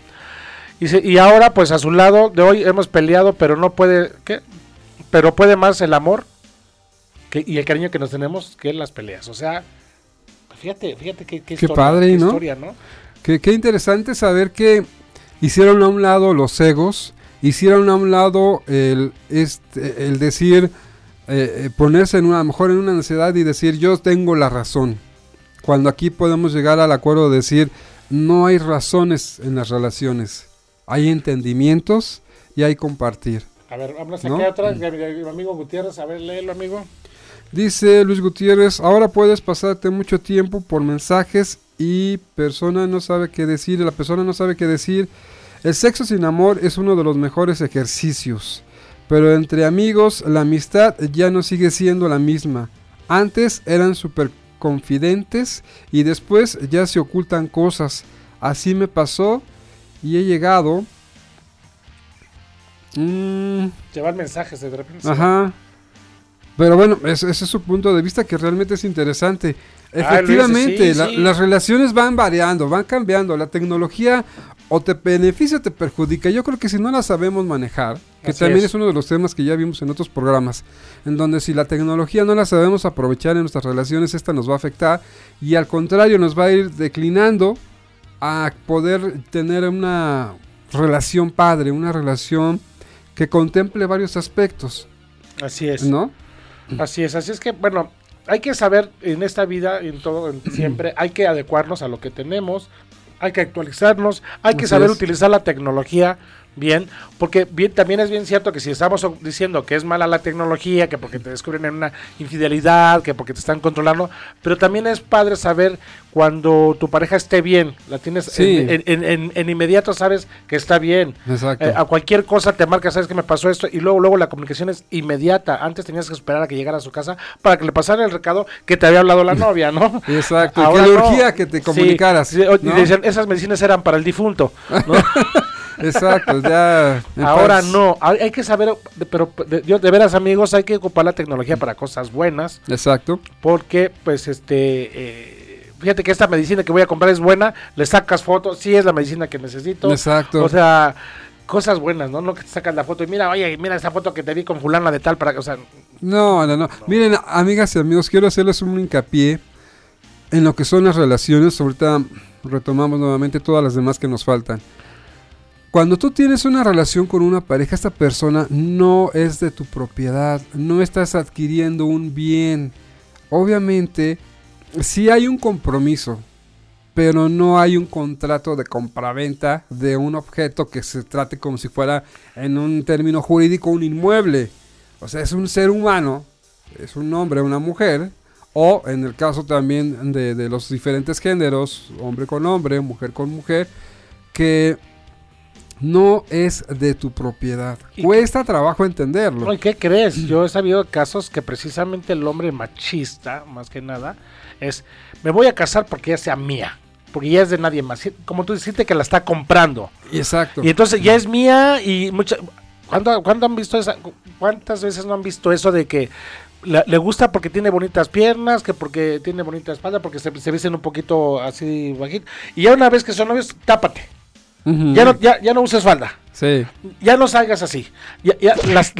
y ahora pues a su lado de hoy hemos peleado, pero no puede, ¿qué? Pero puede más el amor. Y el cariño que nos tenemos que las peleas, o sea, fíjate qué historia, padre, qué, ¿no? Historia, ¿no? Qué interesante saber que hicieron a un lado los egos, hicieron a un lado el decir, ponerse en a lo mejor en una ansiedad y decir yo tengo la razón, cuando aquí podemos llegar al acuerdo de decir no hay razones en las relaciones, hay entendimientos y hay compartir. A ver, vamos aquí atrás, amigo Gutiérrez, a ver, léelo, amigo. Dice Luis Gutiérrez, ahora puedes pasarte mucho tiempo por mensajes y la persona no sabe qué decir. El sexo sin amor es uno de los mejores ejercicios, pero entre amigos la amistad ya no sigue siendo la misma. Antes eran súper confidentes y después ya se ocultan cosas. Así me pasó y he llegado... Llevar mensajes de repente. Ajá. Pero bueno, ese es su punto de vista que realmente es interesante. Efectivamente, las relaciones van variando, van cambiando. La tecnología o te beneficia o te perjudica. Yo creo que si no la sabemos manejar, que así también es uno de los temas que ya vimos en otros programas, en donde si la tecnología no la sabemos aprovechar en nuestras relaciones, esta nos va a afectar y al contrario nos va a ir declinando a poder tener una relación padre, una relación que contemple varios aspectos. Así es, ¿no? Así es que, bueno, hay que saber en esta vida, en todo, siempre, hay que adecuarnos a lo que tenemos, hay que actualizarnos, hay que saber utilizar la tecnología bien, porque también es bien cierto que si estamos diciendo que es mala la tecnología, que porque te descubren en una infidelidad, que porque te están controlando, pero también es padre saber cuando tu pareja esté bien, la tienes en inmediato, sabes que está bien. Exacto. A cualquier cosa te marca, sabes que me pasó esto, y luego la comunicación es inmediata. Antes tenías que esperar a que llegara a su casa para que le pasara el recado que te había hablado la novia, ¿no? Exacto. Ahora que le urgía que te comunicaras. Sí, ¿no? Y decían, esas medicinas eran para el difunto, ¿no? Exacto, ya. Ahora no, hay que saber, pero yo de veras, amigos, hay que ocupar la tecnología para cosas buenas. Exacto. Porque, pues, fíjate que esta medicina que voy a comprar es buena, le sacas fotos, sí es la medicina que necesito. Exacto. O sea, cosas buenas, ¿no? No que te sacas la foto y mira esta foto que te vi con fulana de tal para que, o sea. No. Miren, amigas y amigos, quiero hacerles un hincapié en lo que son las relaciones, ahorita retomamos nuevamente todas las demás que nos faltan. Cuando tú tienes una relación con una pareja, esta persona no es de tu propiedad, no estás adquiriendo un bien. Obviamente, sí hay un compromiso, pero no hay un contrato de compraventa de un objeto que se trate como si fuera, en un término jurídico, un inmueble. O sea, es un ser humano, es un hombre, una mujer, o en el caso también de los diferentes géneros, hombre con hombre, mujer con mujer, que no es de tu propiedad. Cuesta trabajo entenderlo. ¿Y qué crees? Yo he sabido casos que precisamente el hombre machista, más que nada, es: me voy a casar porque ya sea mía, porque ya es de nadie más. Como tú dijiste, que la está comprando. Exacto. Y entonces ya es mía y mucha... ¿Cuánto han visto esa? ¿Cuántas veces no han visto eso de que le gusta porque tiene bonitas piernas, que porque tiene bonita espalda, porque se visten un poquito así bajito? Y ya una vez que son novios, tápate. Uh-huh. Ya no uses falda. Sí. Ya no salgas así. Las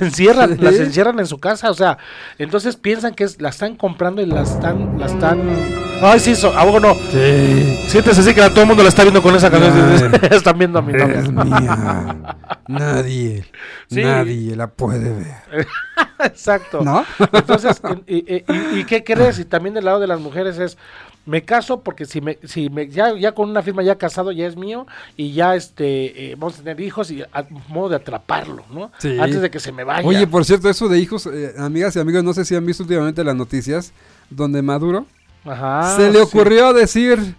encierran, ¿sí? Las encierran en su casa, o sea, entonces piensan que las están comprando y las están. Ay, sí, abogo no. Sí. Sientes así que todo el mundo la está viendo con esa canción. Están viendo a mí también. Es mía. Nadie la puede ver. Exacto. ¿No? Entonces, ¿y qué crees? Y también del lado de las mujeres es: me caso porque si me ya con una firma ya casado ya es mío y ya vamos a tener hijos y a modo de atraparlo, ¿no? Sí. Antes de que se me vaya. Oye, por cierto, eso de hijos, amigas y amigos, no sé si han visto últimamente las noticias donde Maduro, ajá, se le ocurrió decir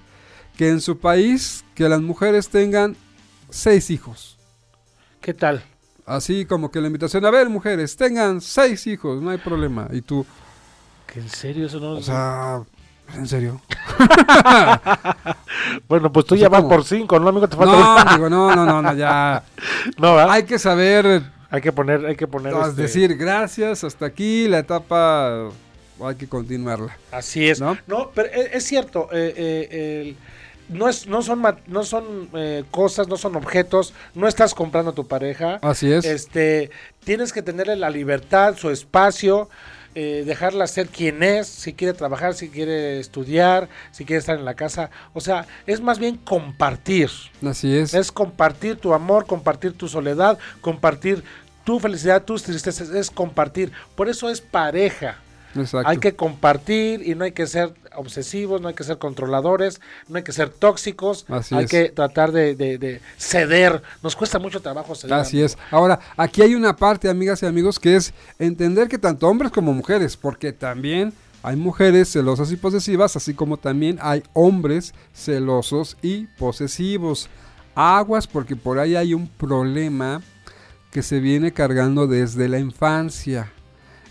que en su país que las mujeres tengan 6 hijos. ¿Qué tal? Así como que la invitación, a ver, mujeres, tengan 6 hijos, no hay problema. Y tú, ¿que en serio eso no? O sea, ¿en serio? Bueno, pues tú ya vas por 5, ¿no, amigo? Te falta no, ya. No, ¿verdad? Hay que saber. Hay que poner. Es decir, gracias, hasta aquí la etapa, hay que continuarla. Así es. No, pero es cierto, no son cosas, no son objetos, no estás comprando a tu pareja. Así es. Tienes que tenerle la libertad, su espacio. Dejarla ser quien es, si quiere trabajar, si quiere estudiar, si quiere estar en la casa, o sea, es más bien compartir. Así es. Es compartir tu amor, compartir tu soledad, compartir tu felicidad, tus tristezas, es compartir. Por eso es pareja. Exacto. Hay que compartir y no hay que ser obsesivos, no hay que ser controladores, no hay que ser tóxicos. Así hay es. Que tratar de ceder. Nos cuesta mucho trabajo ceder. Así amigo. Es. Ahora, aquí hay una parte, amigas y amigos, que es entender que tanto hombres como mujeres, porque también hay mujeres celosas y posesivas, así como también hay hombres celosos y posesivos. Aguas, porque por ahí hay un problema que se viene cargando desde la infancia.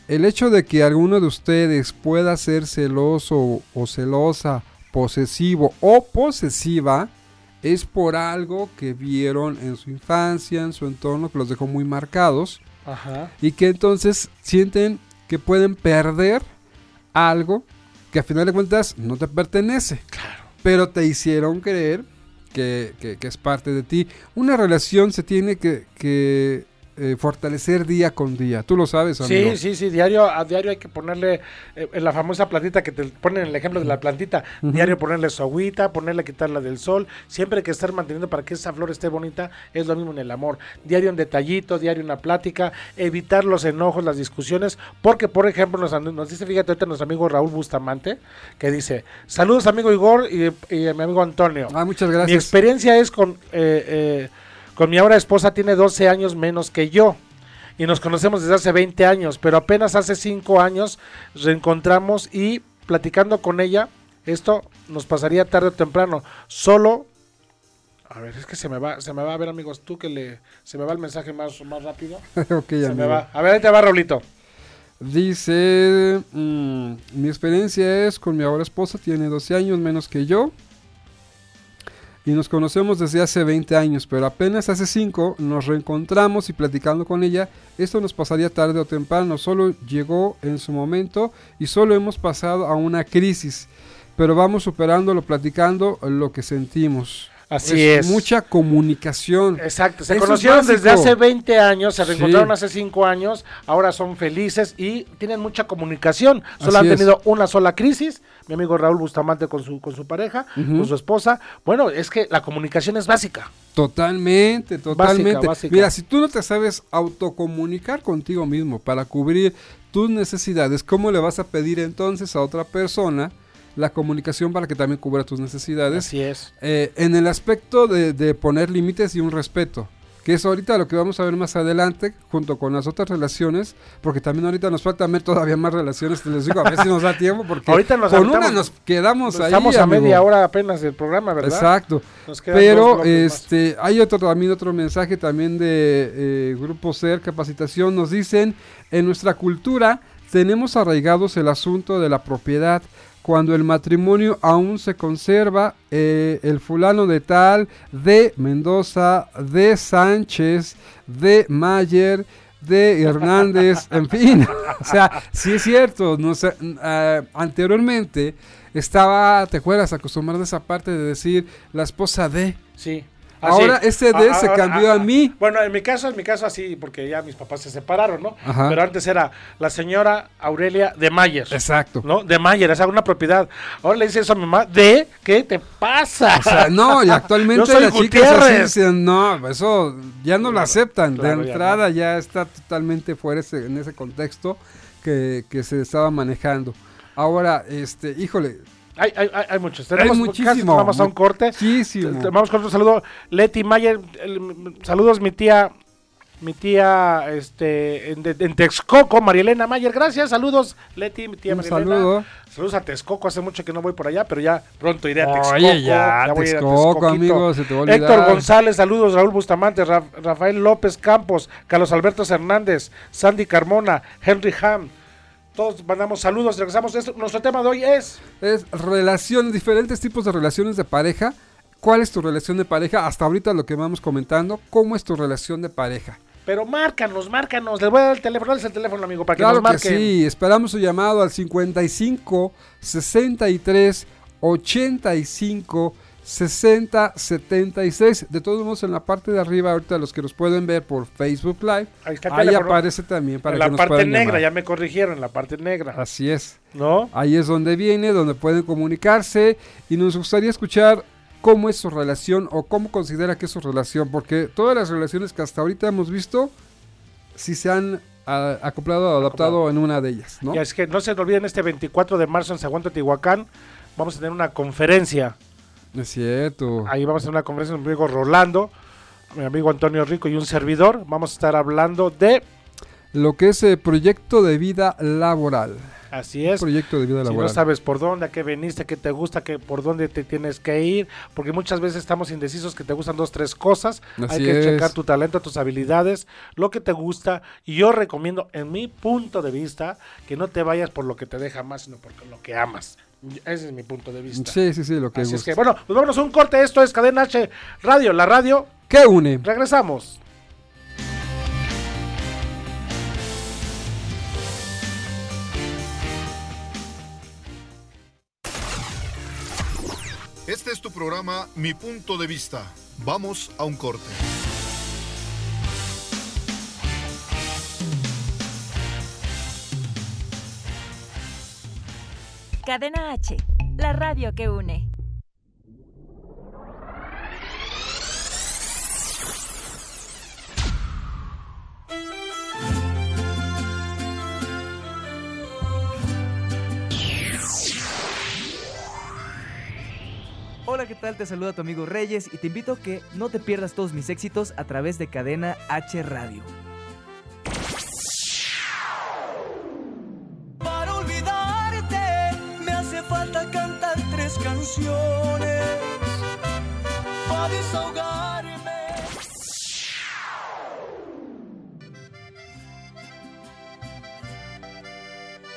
El hecho de que alguno de ustedes pueda ser celoso o celosa, posesivo o posesiva, es por algo que vieron en su infancia, en su entorno, que los dejó muy marcados. Ajá. Y que entonces sienten que pueden perder algo que a final de cuentas no te pertenece. Claro. Pero te hicieron creer que es parte de ti. Una relación se tiene que fortalecer día con día, tú lo sabes, amigo. Sí, diario hay que ponerle la famosa plantita que te ponen en el ejemplo de la plantita, uh-huh. Diario ponerle su agüita, quitarla del sol, siempre hay que estar manteniendo para que esa flor esté bonita. Es lo mismo en el amor, diario un detallito, diario una plática, evitar los enojos, las discusiones, porque por ejemplo nos dice, fíjate ahorita nuestro amigo Raúl Bustamante, que dice: saludos amigo Igor y a mi amigo Antonio. Muchas gracias. Mi experiencia es con mi ahora esposa, tiene 12 años menos que yo y nos conocemos desde hace 20 años, pero apenas hace 5 años nos reencontramos y platicando con ella, esto nos pasaría tarde o temprano, solo... A ver, es que se me va, a ver amigos, tú que se me va el mensaje más rápido. Okay, se me va. A ver, ahí te va, Raulito. Dice, mi experiencia es con mi ahora esposa, tiene 12 años menos que yo. Y nos conocemos desde hace 20 años, pero apenas hace 5 nos reencontramos y platicando con ella, esto nos pasaría tarde o temprano, solo llegó en su momento y solo hemos pasado a una crisis, pero vamos superándolo, platicando lo que sentimos. Así es. Mucha comunicación. Exacto, se conocieron desde hace 20 años, se reencontraron hace 5 años, ahora son felices y tienen mucha comunicación. Solo han tenido una sola crisis, mi amigo Raúl Bustamante con su pareja, con su esposa. Bueno, es que la comunicación es básica. Totalmente. Básica. Mira, si tú no te sabes autocomunicar contigo mismo para cubrir tus necesidades, ¿cómo le vas a pedir entonces a otra persona la comunicación para que también cubra tus necesidades? Así es. En el aspecto de poner límites y un respeto, que es ahorita lo que vamos a ver más adelante, junto con las otras relaciones, porque también ahorita nos faltan todavía más relaciones, les digo, a ver si nos da tiempo, porque ahorita con una nos quedamos ahí. Estamos a media hora apenas del programa, ¿verdad? Exacto. Pero hay otro mensaje también de Grupo Ser Capacitación, nos dicen, en nuestra cultura tenemos arraigados el asunto de la propiedad. Cuando el matrimonio aún se conserva, el fulano de tal, de Mendoza, de Sánchez, de Mayer, de Hernández, en fin. O sea, sí es cierto, anteriormente estaba, ¿te acuerdas? Acostumbrada a esa parte de decir la esposa de. Sí. Así. Ahora ese D se cambió a mí. Bueno, en mi caso así, porque ya mis papás se separaron, ¿no? Ajá. Pero antes era la señora Aurelia de Mayer. Exacto. ¿No? De Mayer, esa es una propiedad. Ahora le dice eso a mi mamá, ¿de qué te pasa? O sea, no, y actualmente las chicas así dicen, no, eso ya no lo aceptan. Claro, de entrada ya está totalmente fuera en ese contexto que se estaba manejando. Ahora, híjole... Hay muchos. Tenemos muchísimo. Vamos a un corte. Muchísimo. Vamos con otro saludo. Leti Mayer, saludos mi tía en Texcoco, Marielena Mayer, gracias, saludos Leti, mi tía Marielena. Saludos a Texcoco, hace mucho que no voy por allá, pero ya pronto iré a Texcoco. Oye, ya voy Texcoco, a amigos, se te va a olvidar. Héctor González, saludos, Raúl Bustamante, Rafael López Campos, Carlos Alberto Hernández, Sandy Carmona, Henry Ham. Todos mandamos saludos, regresamos. Nuestro tema de hoy es relaciones, diferentes tipos de relaciones de pareja. ¿Cuál es tu relación de pareja? Hasta ahorita lo que vamos comentando, ¿cómo es tu relación de pareja? Pero márcanos, les voy a dar el teléfono, es el teléfono, amigo, para que nos marquen. Claro que sí, esperamos su llamado al 55 63 85 60 76. De todos modos, en la parte de arriba, ahorita los que nos pueden ver por Facebook Live, ahí aparece también para que nos puedan llamar. En la parte negra, ya me corrigieron, en la parte negra. Así es. ¿No? Ahí es donde viene, donde pueden comunicarse y nos gustaría escuchar cómo es su relación o cómo considera que es su relación, porque todas las relaciones que hasta ahorita hemos visto, si se han acoplado o adaptado en una de ellas, ¿no? Y es que no se olviden, este 24 de marzo en San Juan Teotihuacán vamos a tener una conferencia. Es cierto. Ahí vamos a hacer una conferencia con mi amigo Rolando, mi amigo Antonio Rico y un servidor. Vamos a estar hablando de lo que es el proyecto de vida laboral. Así es. Proyecto de vida laboral. Si no sabes por dónde, a qué veniste, qué te gusta, por dónde te tienes que ir, porque muchas veces estamos indecisos que te gustan 2, 3 cosas. Así hay que checar tu talento, tus habilidades, lo que te gusta. Y yo recomiendo, en mi punto de vista, que no te vayas por lo que te deja más, sino por lo que amas. Ese es mi punto de vista. Sí, lo que así gusta. Es que, bueno, pues vámonos a un corte. Esto es Cadena H Radio, la radio que une. Regresamos. Este es tu programa, Mi Punto de Vista. Vamos a un corte. Cadena H, la radio que une. Hola, ¿qué tal? Te saluda tu amigo Reyes y te invito a que no te pierdas todos mis éxitos a través de Cadena H Radio. Para olvidarte me hace falta cantar 3 canciones para desahogarme.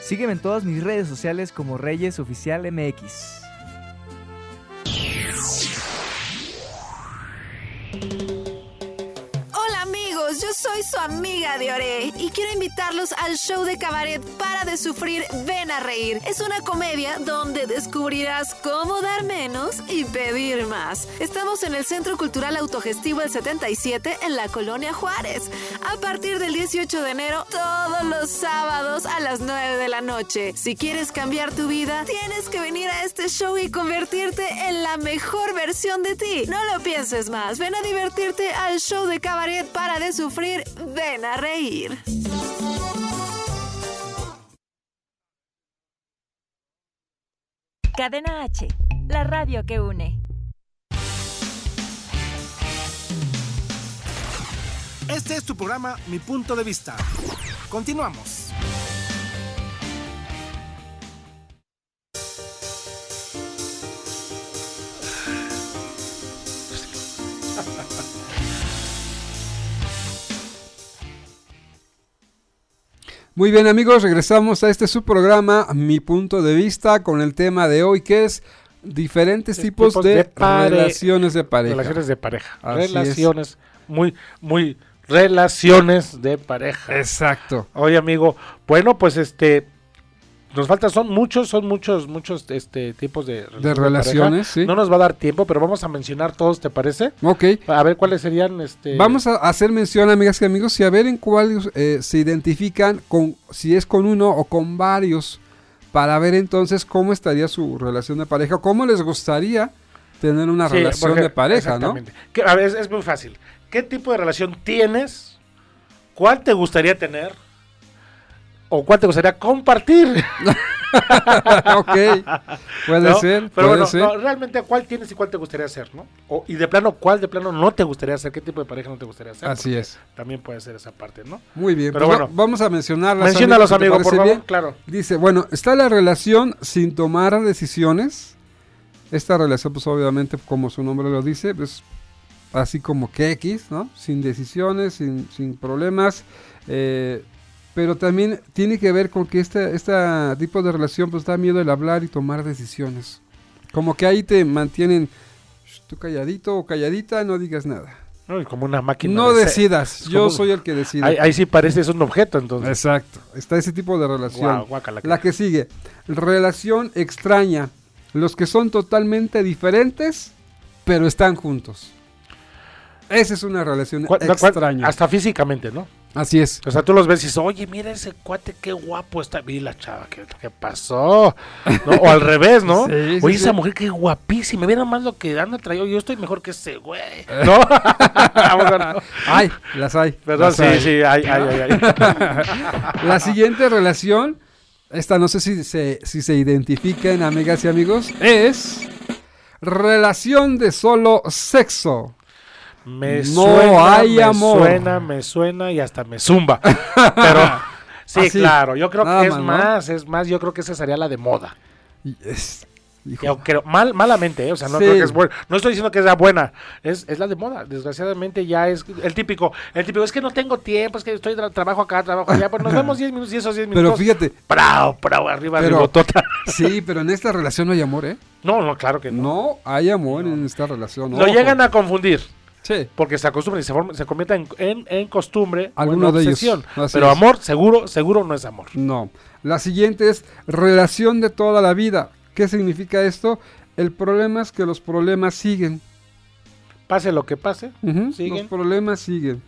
Sígueme en todas mis redes sociales como Reyes Oficial MX. Soy soy su amiga Dioré y quiero invitarlos al show de cabaret Para de Sufrir, Ven a Reír. Es una comedia donde descubrirás cómo dar menos y pedir más. Estamos en el Centro Cultural Autogestivo El 77 en la Colonia Juárez. A partir del 18 de enero, todos los sábados a las 9 de la noche. Si quieres cambiar tu vida, tienes que venir a este show y convertirte en la mejor versión de ti. No lo pienses más, ven a divertirte al show de cabaret Para de Sufrir, Ven a Reír. Cadena H, la radio que une. Este es tu programa Mi Punto de Vista. Continuamos. Muy bien, amigos, regresamos a este subprograma Mi Punto de Vista con el tema de hoy, que es diferentes tipos de relaciones de pareja. Relaciones de pareja. Relaciones, muy relaciones de pareja. Exacto. Oye, amigo, bueno, pues nos faltan, son muchos tipos de relaciones, sí. No nos va a dar tiempo, pero vamos a mencionar todos, ¿te parece? Ok. A ver cuáles serían, Vamos a hacer mención, amigas y amigos, y a ver en cuáles se identifican, con si es con uno o con varios, para ver entonces cómo estaría su relación de pareja, cómo les gustaría tener una relación de pareja, ¿no? Que, a ver, es muy fácil. ¿Qué tipo de relación tienes? ¿Cuál te gustaría tener? ¿O cuál te gustaría compartir? Ok, puede ser. Pero bueno, realmente cuál tienes y cuál te gustaría ser, ¿no? Y de plano, cuál de plano no te gustaría ser, qué tipo de pareja no te gustaría ser. Así es. También puede ser esa parte, ¿no? Muy bien, pero bueno, vamos a mencionarlas. Menciona a los amigos, por favor, claro. Dice, bueno, está la relación sin tomar decisiones. Esta relación, pues obviamente, como su nombre lo dice, pues así como que X, ¿no? Sin decisiones, sin problemas, pero también tiene que ver con que este tipo de relación pues da miedo el hablar y tomar decisiones. Como que ahí te mantienen tú calladito o calladita, no digas nada. No, como una máquina. No decidas, yo soy el que decida. Ahí sí parece, es un objeto entonces. Exacto, está ese tipo de relación. Wow, guacala, la que sigue, relación extraña. Los que son totalmente diferentes, pero están juntos. Esa es una relación extraña. Hasta físicamente, ¿no? Así es. O sea, tú los ves y dices, oye, mira ese cuate, qué guapo está. Mira la chava, ¿qué pasó? ¿No? O al revés, ¿no? Sí, oye, esa mujer, qué guapísima. Mira más lo que anda traído. Yo estoy mejor que ese güey, ¿no? Ay, las hay. Perdón, las hay. Sí, hay. La siguiente relación, esta no sé si se identifican, amigas y amigos, es relación de solo sexo. Me suena y hasta me zumba. Pero sí, así, claro, yo creo que es más, yo creo que esa sería la de moda. Yo creo, malamente, o sea, no creo que es buena. No estoy diciendo que sea buena, es la de moda. Desgraciadamente ya es el típico, es que no tengo tiempo, es que estoy trabajo acá, trabajo allá, pues nos vemos 10 minutos y esos 10 minutos. Pero fíjate, bravo, arriba de botota. Sí, pero en esta relación no hay amor, ¿eh? No, claro que no. No hay amor en esta relación. Lo llegan a confundir. Sí. Porque se acostumbran y se convierte en costumbre, alguno en obsesión, de ellos. Pero es. Amor seguro no es amor. No. La siguiente es relación de toda la vida. ¿Qué significa esto? El problema es que los problemas siguen. Pase lo que pase, siguen. Los problemas siguen.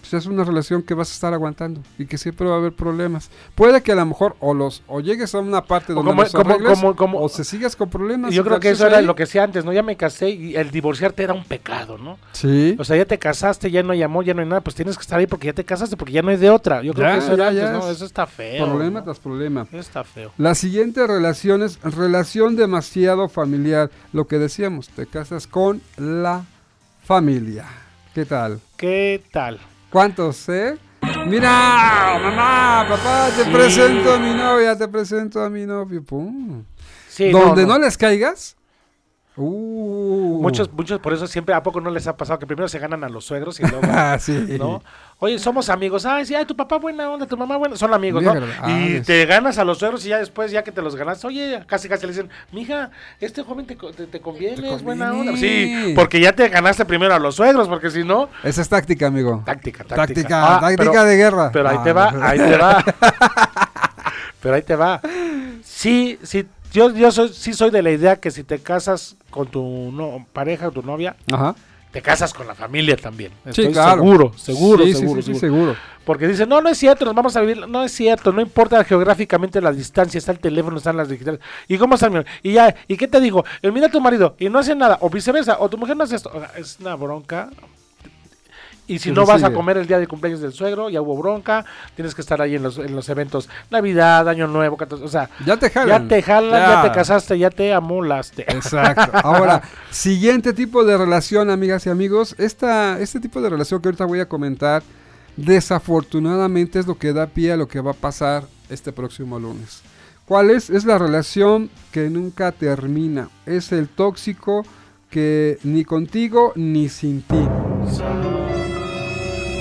Pues es una relación que vas a estar aguantando y que siempre va a haber problemas. Puede que a lo mejor o llegues a una parte donde o se sigas con problemas. Yo creo que eso era lo que decía antes, ¿no? Ya me casé y el divorciarte era un pecado, ¿no? Sí. O sea, ya te casaste, ya no hay amor, ya no hay nada, pues tienes que estar ahí porque ya te casaste, porque ya no hay de otra. Yo creo que eso era antes, ¿no? Eso está feo. Problema tras problema. Eso está feo. La siguiente relación es relación demasiado familiar. Lo que decíamos, te casas con la familia. ¿Qué tal? ¿Cuántos, Mira, mamá, papá, presento a mi novia, te presento a mi novio, pum. Sí, donde no les caigas, Muchos por eso siempre, ¿a poco no les ha pasado que primero se ganan a los suegros y luego sí, ¿no? Oye, somos amigos, ay, sí, ay, tu papá buena onda, tu mamá buena, son amigos, ¿no? Y te ganas a los suegros y ya después, ya que te los ganaste, oye, casi casi le dicen, mija, este joven te conviene, es buena onda. Sí, porque ya te ganaste primero a los suegros, porque si no... Esa es táctica, amigo. Táctica. Táctica de guerra. Pero ahí te va, Sí, Yo soy de la idea que si te casas con tu pareja o tu novia, ajá, te casas con la familia también. Estoy seguro. Porque dicen, no es cierto, nos vamos a vivir, no es cierto, no importa geográficamente la distancia, está el teléfono, están las digitales. ¿Y cómo están? Y ya, ¿y qué te digo? Mira a tu marido y no hace nada, o viceversa, o tu mujer no hace esto. Es una bronca. Y si no vas a comer el día de cumpleaños del suegro, ya hubo bronca, tienes que estar ahí en los eventos, Navidad, Año Nuevo, 14, o sea, ya te jalan, ya te casaste, ya te amolaste. Exacto. Ahora, siguiente tipo de relación, amigas y amigos, este tipo de relación que ahorita voy a comentar, desafortunadamente es lo que da pie a lo que va a pasar este próximo lunes. ¿Cuál es? Es la relación que nunca termina, es el tóxico que ni contigo ni sin ti.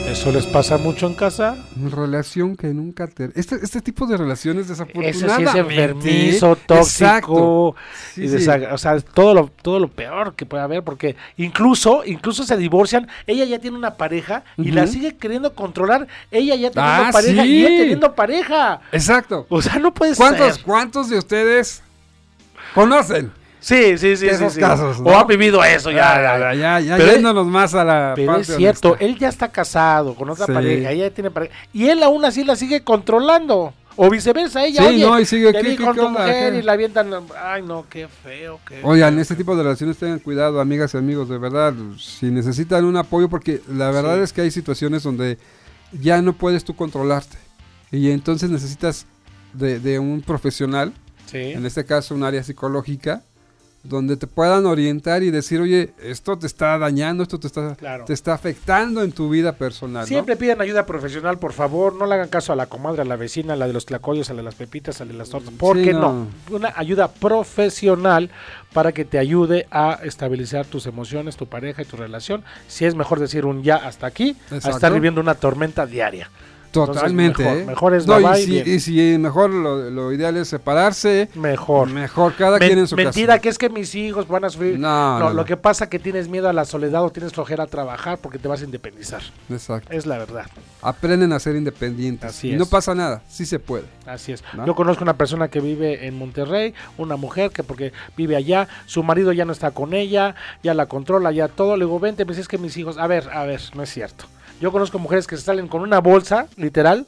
¿Eso les pasa mucho en casa? Relación que nunca termina. Este tipo de relaciones desafortunadas. Eso sí es enfermizo, tóxico. Sí, O sea, todo lo peor que puede haber, porque incluso se divorcian. Ella ya tiene una pareja y la sigue queriendo controlar. Ella ya teniendo pareja y él teniendo pareja. Exacto. O sea, no puede ser. ¿Cuántos de ustedes conocen? Sí. Esos casos, ¿no? O ha vivido eso, ya. Pero yéndonos más a la parte honesta. Pero es cierto, él ya está casado con otra pareja, ella tiene pareja, y él aún así la sigue controlando, o viceversa, ella, y sigue con tu mujer y la avientan, ay no, qué feo. Oigan, este tipo de relaciones tengan cuidado, amigas y amigos, de verdad, si necesitan un apoyo, porque la verdad es que hay situaciones donde ya no puedes tú controlarte, y entonces necesitas de un profesional, en este caso un área psicológica, donde te puedan orientar y decir, oye, esto te está dañando, esto te está afectando en tu vida personal. Siempre pidan ayuda profesional, por favor, no le hagan caso a la comadre, a la vecina, a la de los tlacoyos, a la de las pepitas, a la de las tortas, porque no. Una ayuda profesional para que te ayude a estabilizar tus emociones, tu pareja y tu relación. Si es mejor decir un ya hasta aquí, a estar viviendo una tormenta diaria. Totalmente. Entonces, mejor es y si mejor lo ideal es separarse. Mejor cada quien en su casa. Mentira, que es que mis hijos van a sufrir. No. Lo que pasa es que tienes miedo a la soledad o tienes flojera a trabajar porque te vas a independizar. Exacto. Es la verdad. Aprenden a ser independientes. Así es. Y no pasa nada, sí se puede. Así es. ¿No? Yo conozco una persona que vive en Monterrey, una mujer que porque vive allá, su marido ya no está con ella, ya la controla, ya todo. Le digo, vente, me dices que mis hijos, a ver, no es cierto. Yo conozco mujeres que se salen con una bolsa, literal,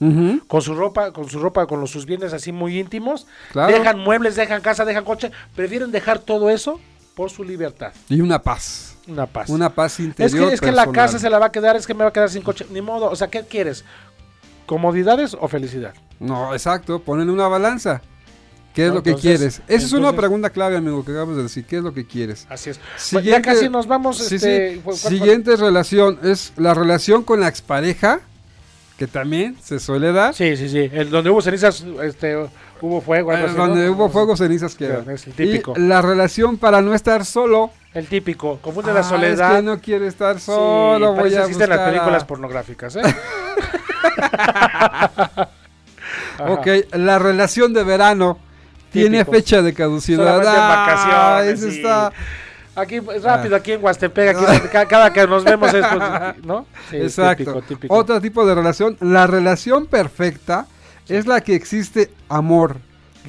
con su ropa, con sus bienes así muy íntimos, dejan muebles, dejan casa, dejan coche, prefieren dejar todo eso por su libertad. Y una paz. Una paz interior personal. Es que la casa se la va a quedar, es que me va a quedar sin coche, ni modo, o sea, ¿qué quieres? ¿Comodidades o felicidad? No, exacto, ponen una balanza. ¿Qué es lo que quieres? Esa es una pregunta clave, amigo, que acabamos de decir. ¿Qué es lo que quieres? Así es. Ya casi nos vamos. Siguiente relación es la relación con la expareja, que también se suele dar. Sí. Donde hubo cenizas, hubo fuego. Donde hubo fuego, cenizas quedan. Es el típico. Y la relación para no estar solo. El típico. Confunde la soledad. Es que no quiere estar solo. Sí, voy a buscar las películas pornográficas, ¿eh? Ok, la relación de verano. Tiene fecha de caducidad. Vacaciones, eso está. Aquí rápido, aquí en Huastepec, cada que nos vemos es, ¿no? Sí, exacto. Típico. Otro tipo de relación, la relación perfecta es la que existe amor,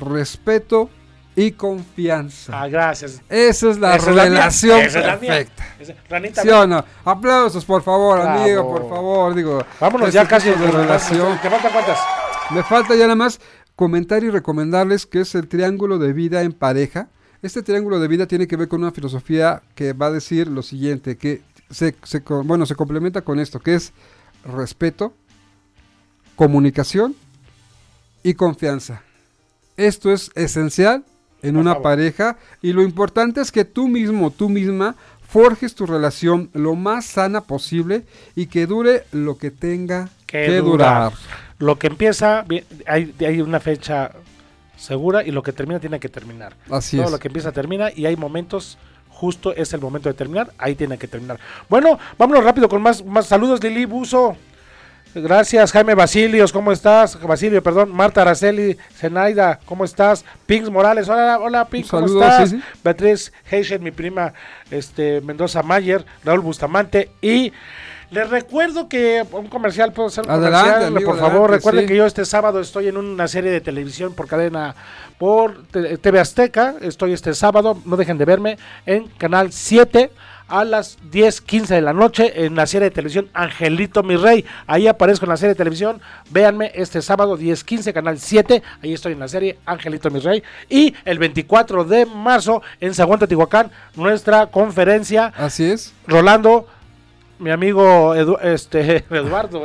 respeto y confianza. Gracias. Esa es la relación perfecta. ¿Sí o no? Aplausos, por favor, bravo, amigo, por favor, digo. Vámonos ya casi de relación. ¿Te faltan cuántas? Me falta ya nada más comentar y recomendarles que es el triángulo de vida en pareja. Este triángulo de vida tiene que ver con una filosofía que va a decir lo siguiente, que se complementa con esto, que es respeto, comunicación y confianza. Esto es esencial en una pareja y lo importante es que tú mismo, tú misma, forjes tu relación lo más sana posible y que dure lo que tenga que durar. Lo que empieza, hay una fecha segura y lo que termina tiene que terminar. Así es. Todo lo que empieza termina y hay momentos justo es el momento de terminar, ahí tiene que terminar. Bueno, vámonos rápido con más saludos. Lili Buzo, gracias. Jaime Basilios, ¿cómo estás? Basilio, perdón. Marta Araceli Zenaida, ¿cómo estás? Pink Morales, hola Pink, ¿cómo saludos, estás? Sí. Beatriz Heischer, mi prima Mendoza Mayer, Raúl Bustamante. Y les recuerdo que un comercial, puedo hacer un adelante, comercial, amigo, por favor, adelante, recuerden sí. Que yo este sábado estoy en una serie de televisión por TV Azteca, estoy este sábado, no dejen de verme, en Canal 7 a las 10:15 de la noche en la serie de televisión Angelito mi Rey, ahí aparezco en la serie de televisión, véanme este sábado 10:15 Canal 7, ahí estoy en la serie Angelito mi Rey, y el 24 de marzo en San Juan Teotihuacán nuestra conferencia. Así es. Rolando, mi amigo Eduardo,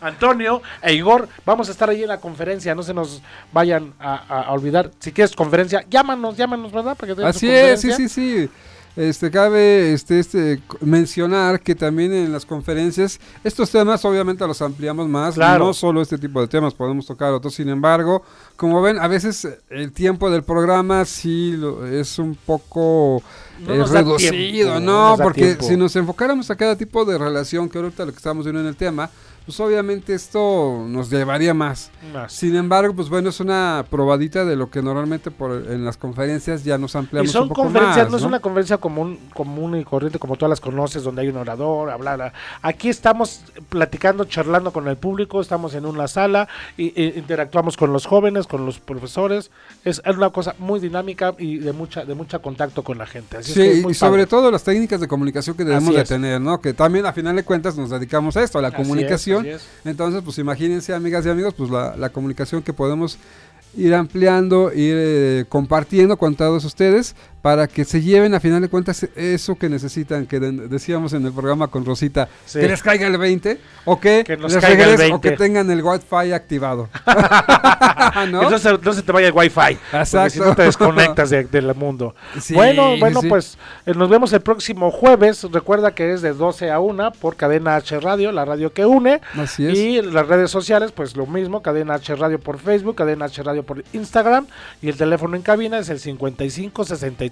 Antonio e Igor, vamos a estar ahí en la conferencia, no se nos vayan a olvidar. Si quieres conferencia, llámanos, ¿verdad? Así es, sí. Cabe mencionar que también en las conferencias estos temas obviamente los ampliamos más, claro. No solo este tipo de temas, podemos tocar otros, sin embargo, como ven, a veces el tiempo del programa sí es un poco reducido, ¿no? Porque si nos enfocáramos a cada tipo de relación, que ahorita lo que estamos viendo en el tema, pues obviamente esto nos llevaría más. Sin embargo, pues bueno, es una probadita de lo que normalmente en las conferencias ya nos ampliamos un poco más. Y son conferencias, no es una conferencia común y corriente como todas las conoces, donde hay un orador, hablar. Aquí estamos platicando, charlando con el público, estamos en una sala y interactuamos con los jóvenes, con los profesores. Es una cosa muy dinámica y de mucha contacto con la gente. Así sí, es que es muy y sobre todo las técnicas de comunicación que debemos de tener, ¿no? Que también a final de cuentas nos dedicamos a esto, a la comunicación. Entonces, pues imagínense, amigas y amigos, pues la comunicación que podemos ir ampliando, ir compartiendo con todos ustedes, para que se lleven a final de cuentas eso que necesitan, que decíamos en el programa con Rosita, sí. Que les caiga el 20 o que les caiga el 20. O que tengan el Wi-Fi activado. ¿No? Entonces no se te vaya el Wi-Fi. Exacto. Si no te desconectas del mundo. Sí, bueno, sí. Pues nos vemos el próximo jueves. Recuerda que es de 12 a 1 por Cadena H Radio, la radio que une. Así es. Y las redes sociales, pues lo mismo, Cadena H Radio por Facebook, Cadena H Radio por Instagram, y el teléfono en cabina es el 55 63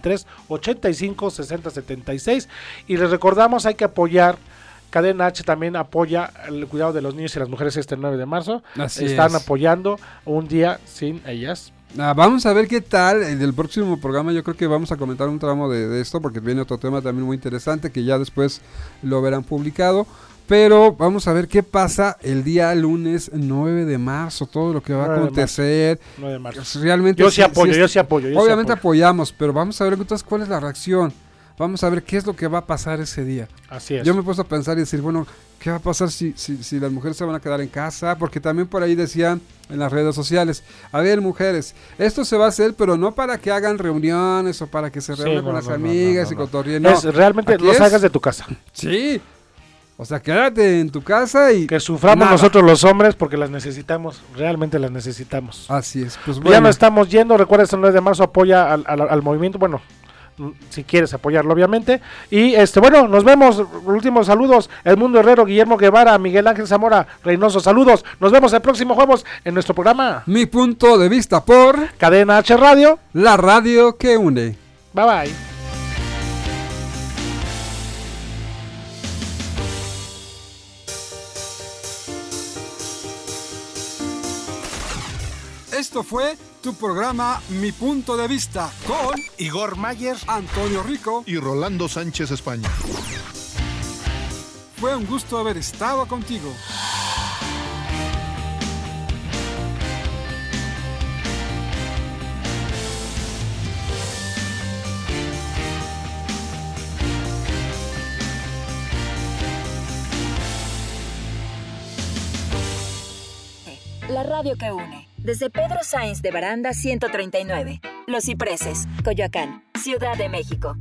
85 60 76, y les recordamos, hay que apoyar. Cadena H también apoya el cuidado de los niños y las mujeres este 9 de marzo. Así están apoyando un día sin ellas. Vamos a ver qué tal en el próximo programa. Yo creo que vamos a comentar un tramo de esto, porque viene otro tema también muy interesante que ya después lo verán publicado. Pero vamos a ver qué pasa el día lunes 9 de marzo, todo lo que va a acontecer. 9 de marzo. Realmente yo sí apoyo. Obviamente apoyamos, pero vamos a ver entonces cuál es la reacción. Vamos a ver qué es lo que va a pasar ese día. Así es. Yo me he puesto a pensar y decir, bueno, ¿qué va a pasar si las mujeres se van a quedar en casa? Porque también por ahí decían en las redes sociales, a ver, mujeres, esto se va a hacer, pero no para que hagan reuniones o para que se reúnan con las amigas y cotorreen. No, realmente no salgas de tu casa. Sí. O sea, quédate en tu casa y... Que suframos nosotros los hombres, porque las necesitamos, realmente las necesitamos. Así es, pues bueno. Ya nos estamos yendo, recuerda que el 9 de marzo apoya al movimiento, bueno, si quieres apoyarlo obviamente. Y bueno, nos vemos, últimos saludos, Edmundo Herrero, Guillermo Guevara, Miguel Ángel Zamora, Reynoso, saludos. Nos vemos el próximo jueves en nuestro programa Mi Punto de Vista por Cadena H Radio, la radio que une. Bye bye. Esto fue tu programa Mi Punto de Vista con Igor Mayer, Antonio Rico y Rolando Sánchez España. Fue un gusto haber estado contigo. La radio que une. Desde Pedro Sainz de Baranda 139, Los Cipreses, Coyoacán, Ciudad de México.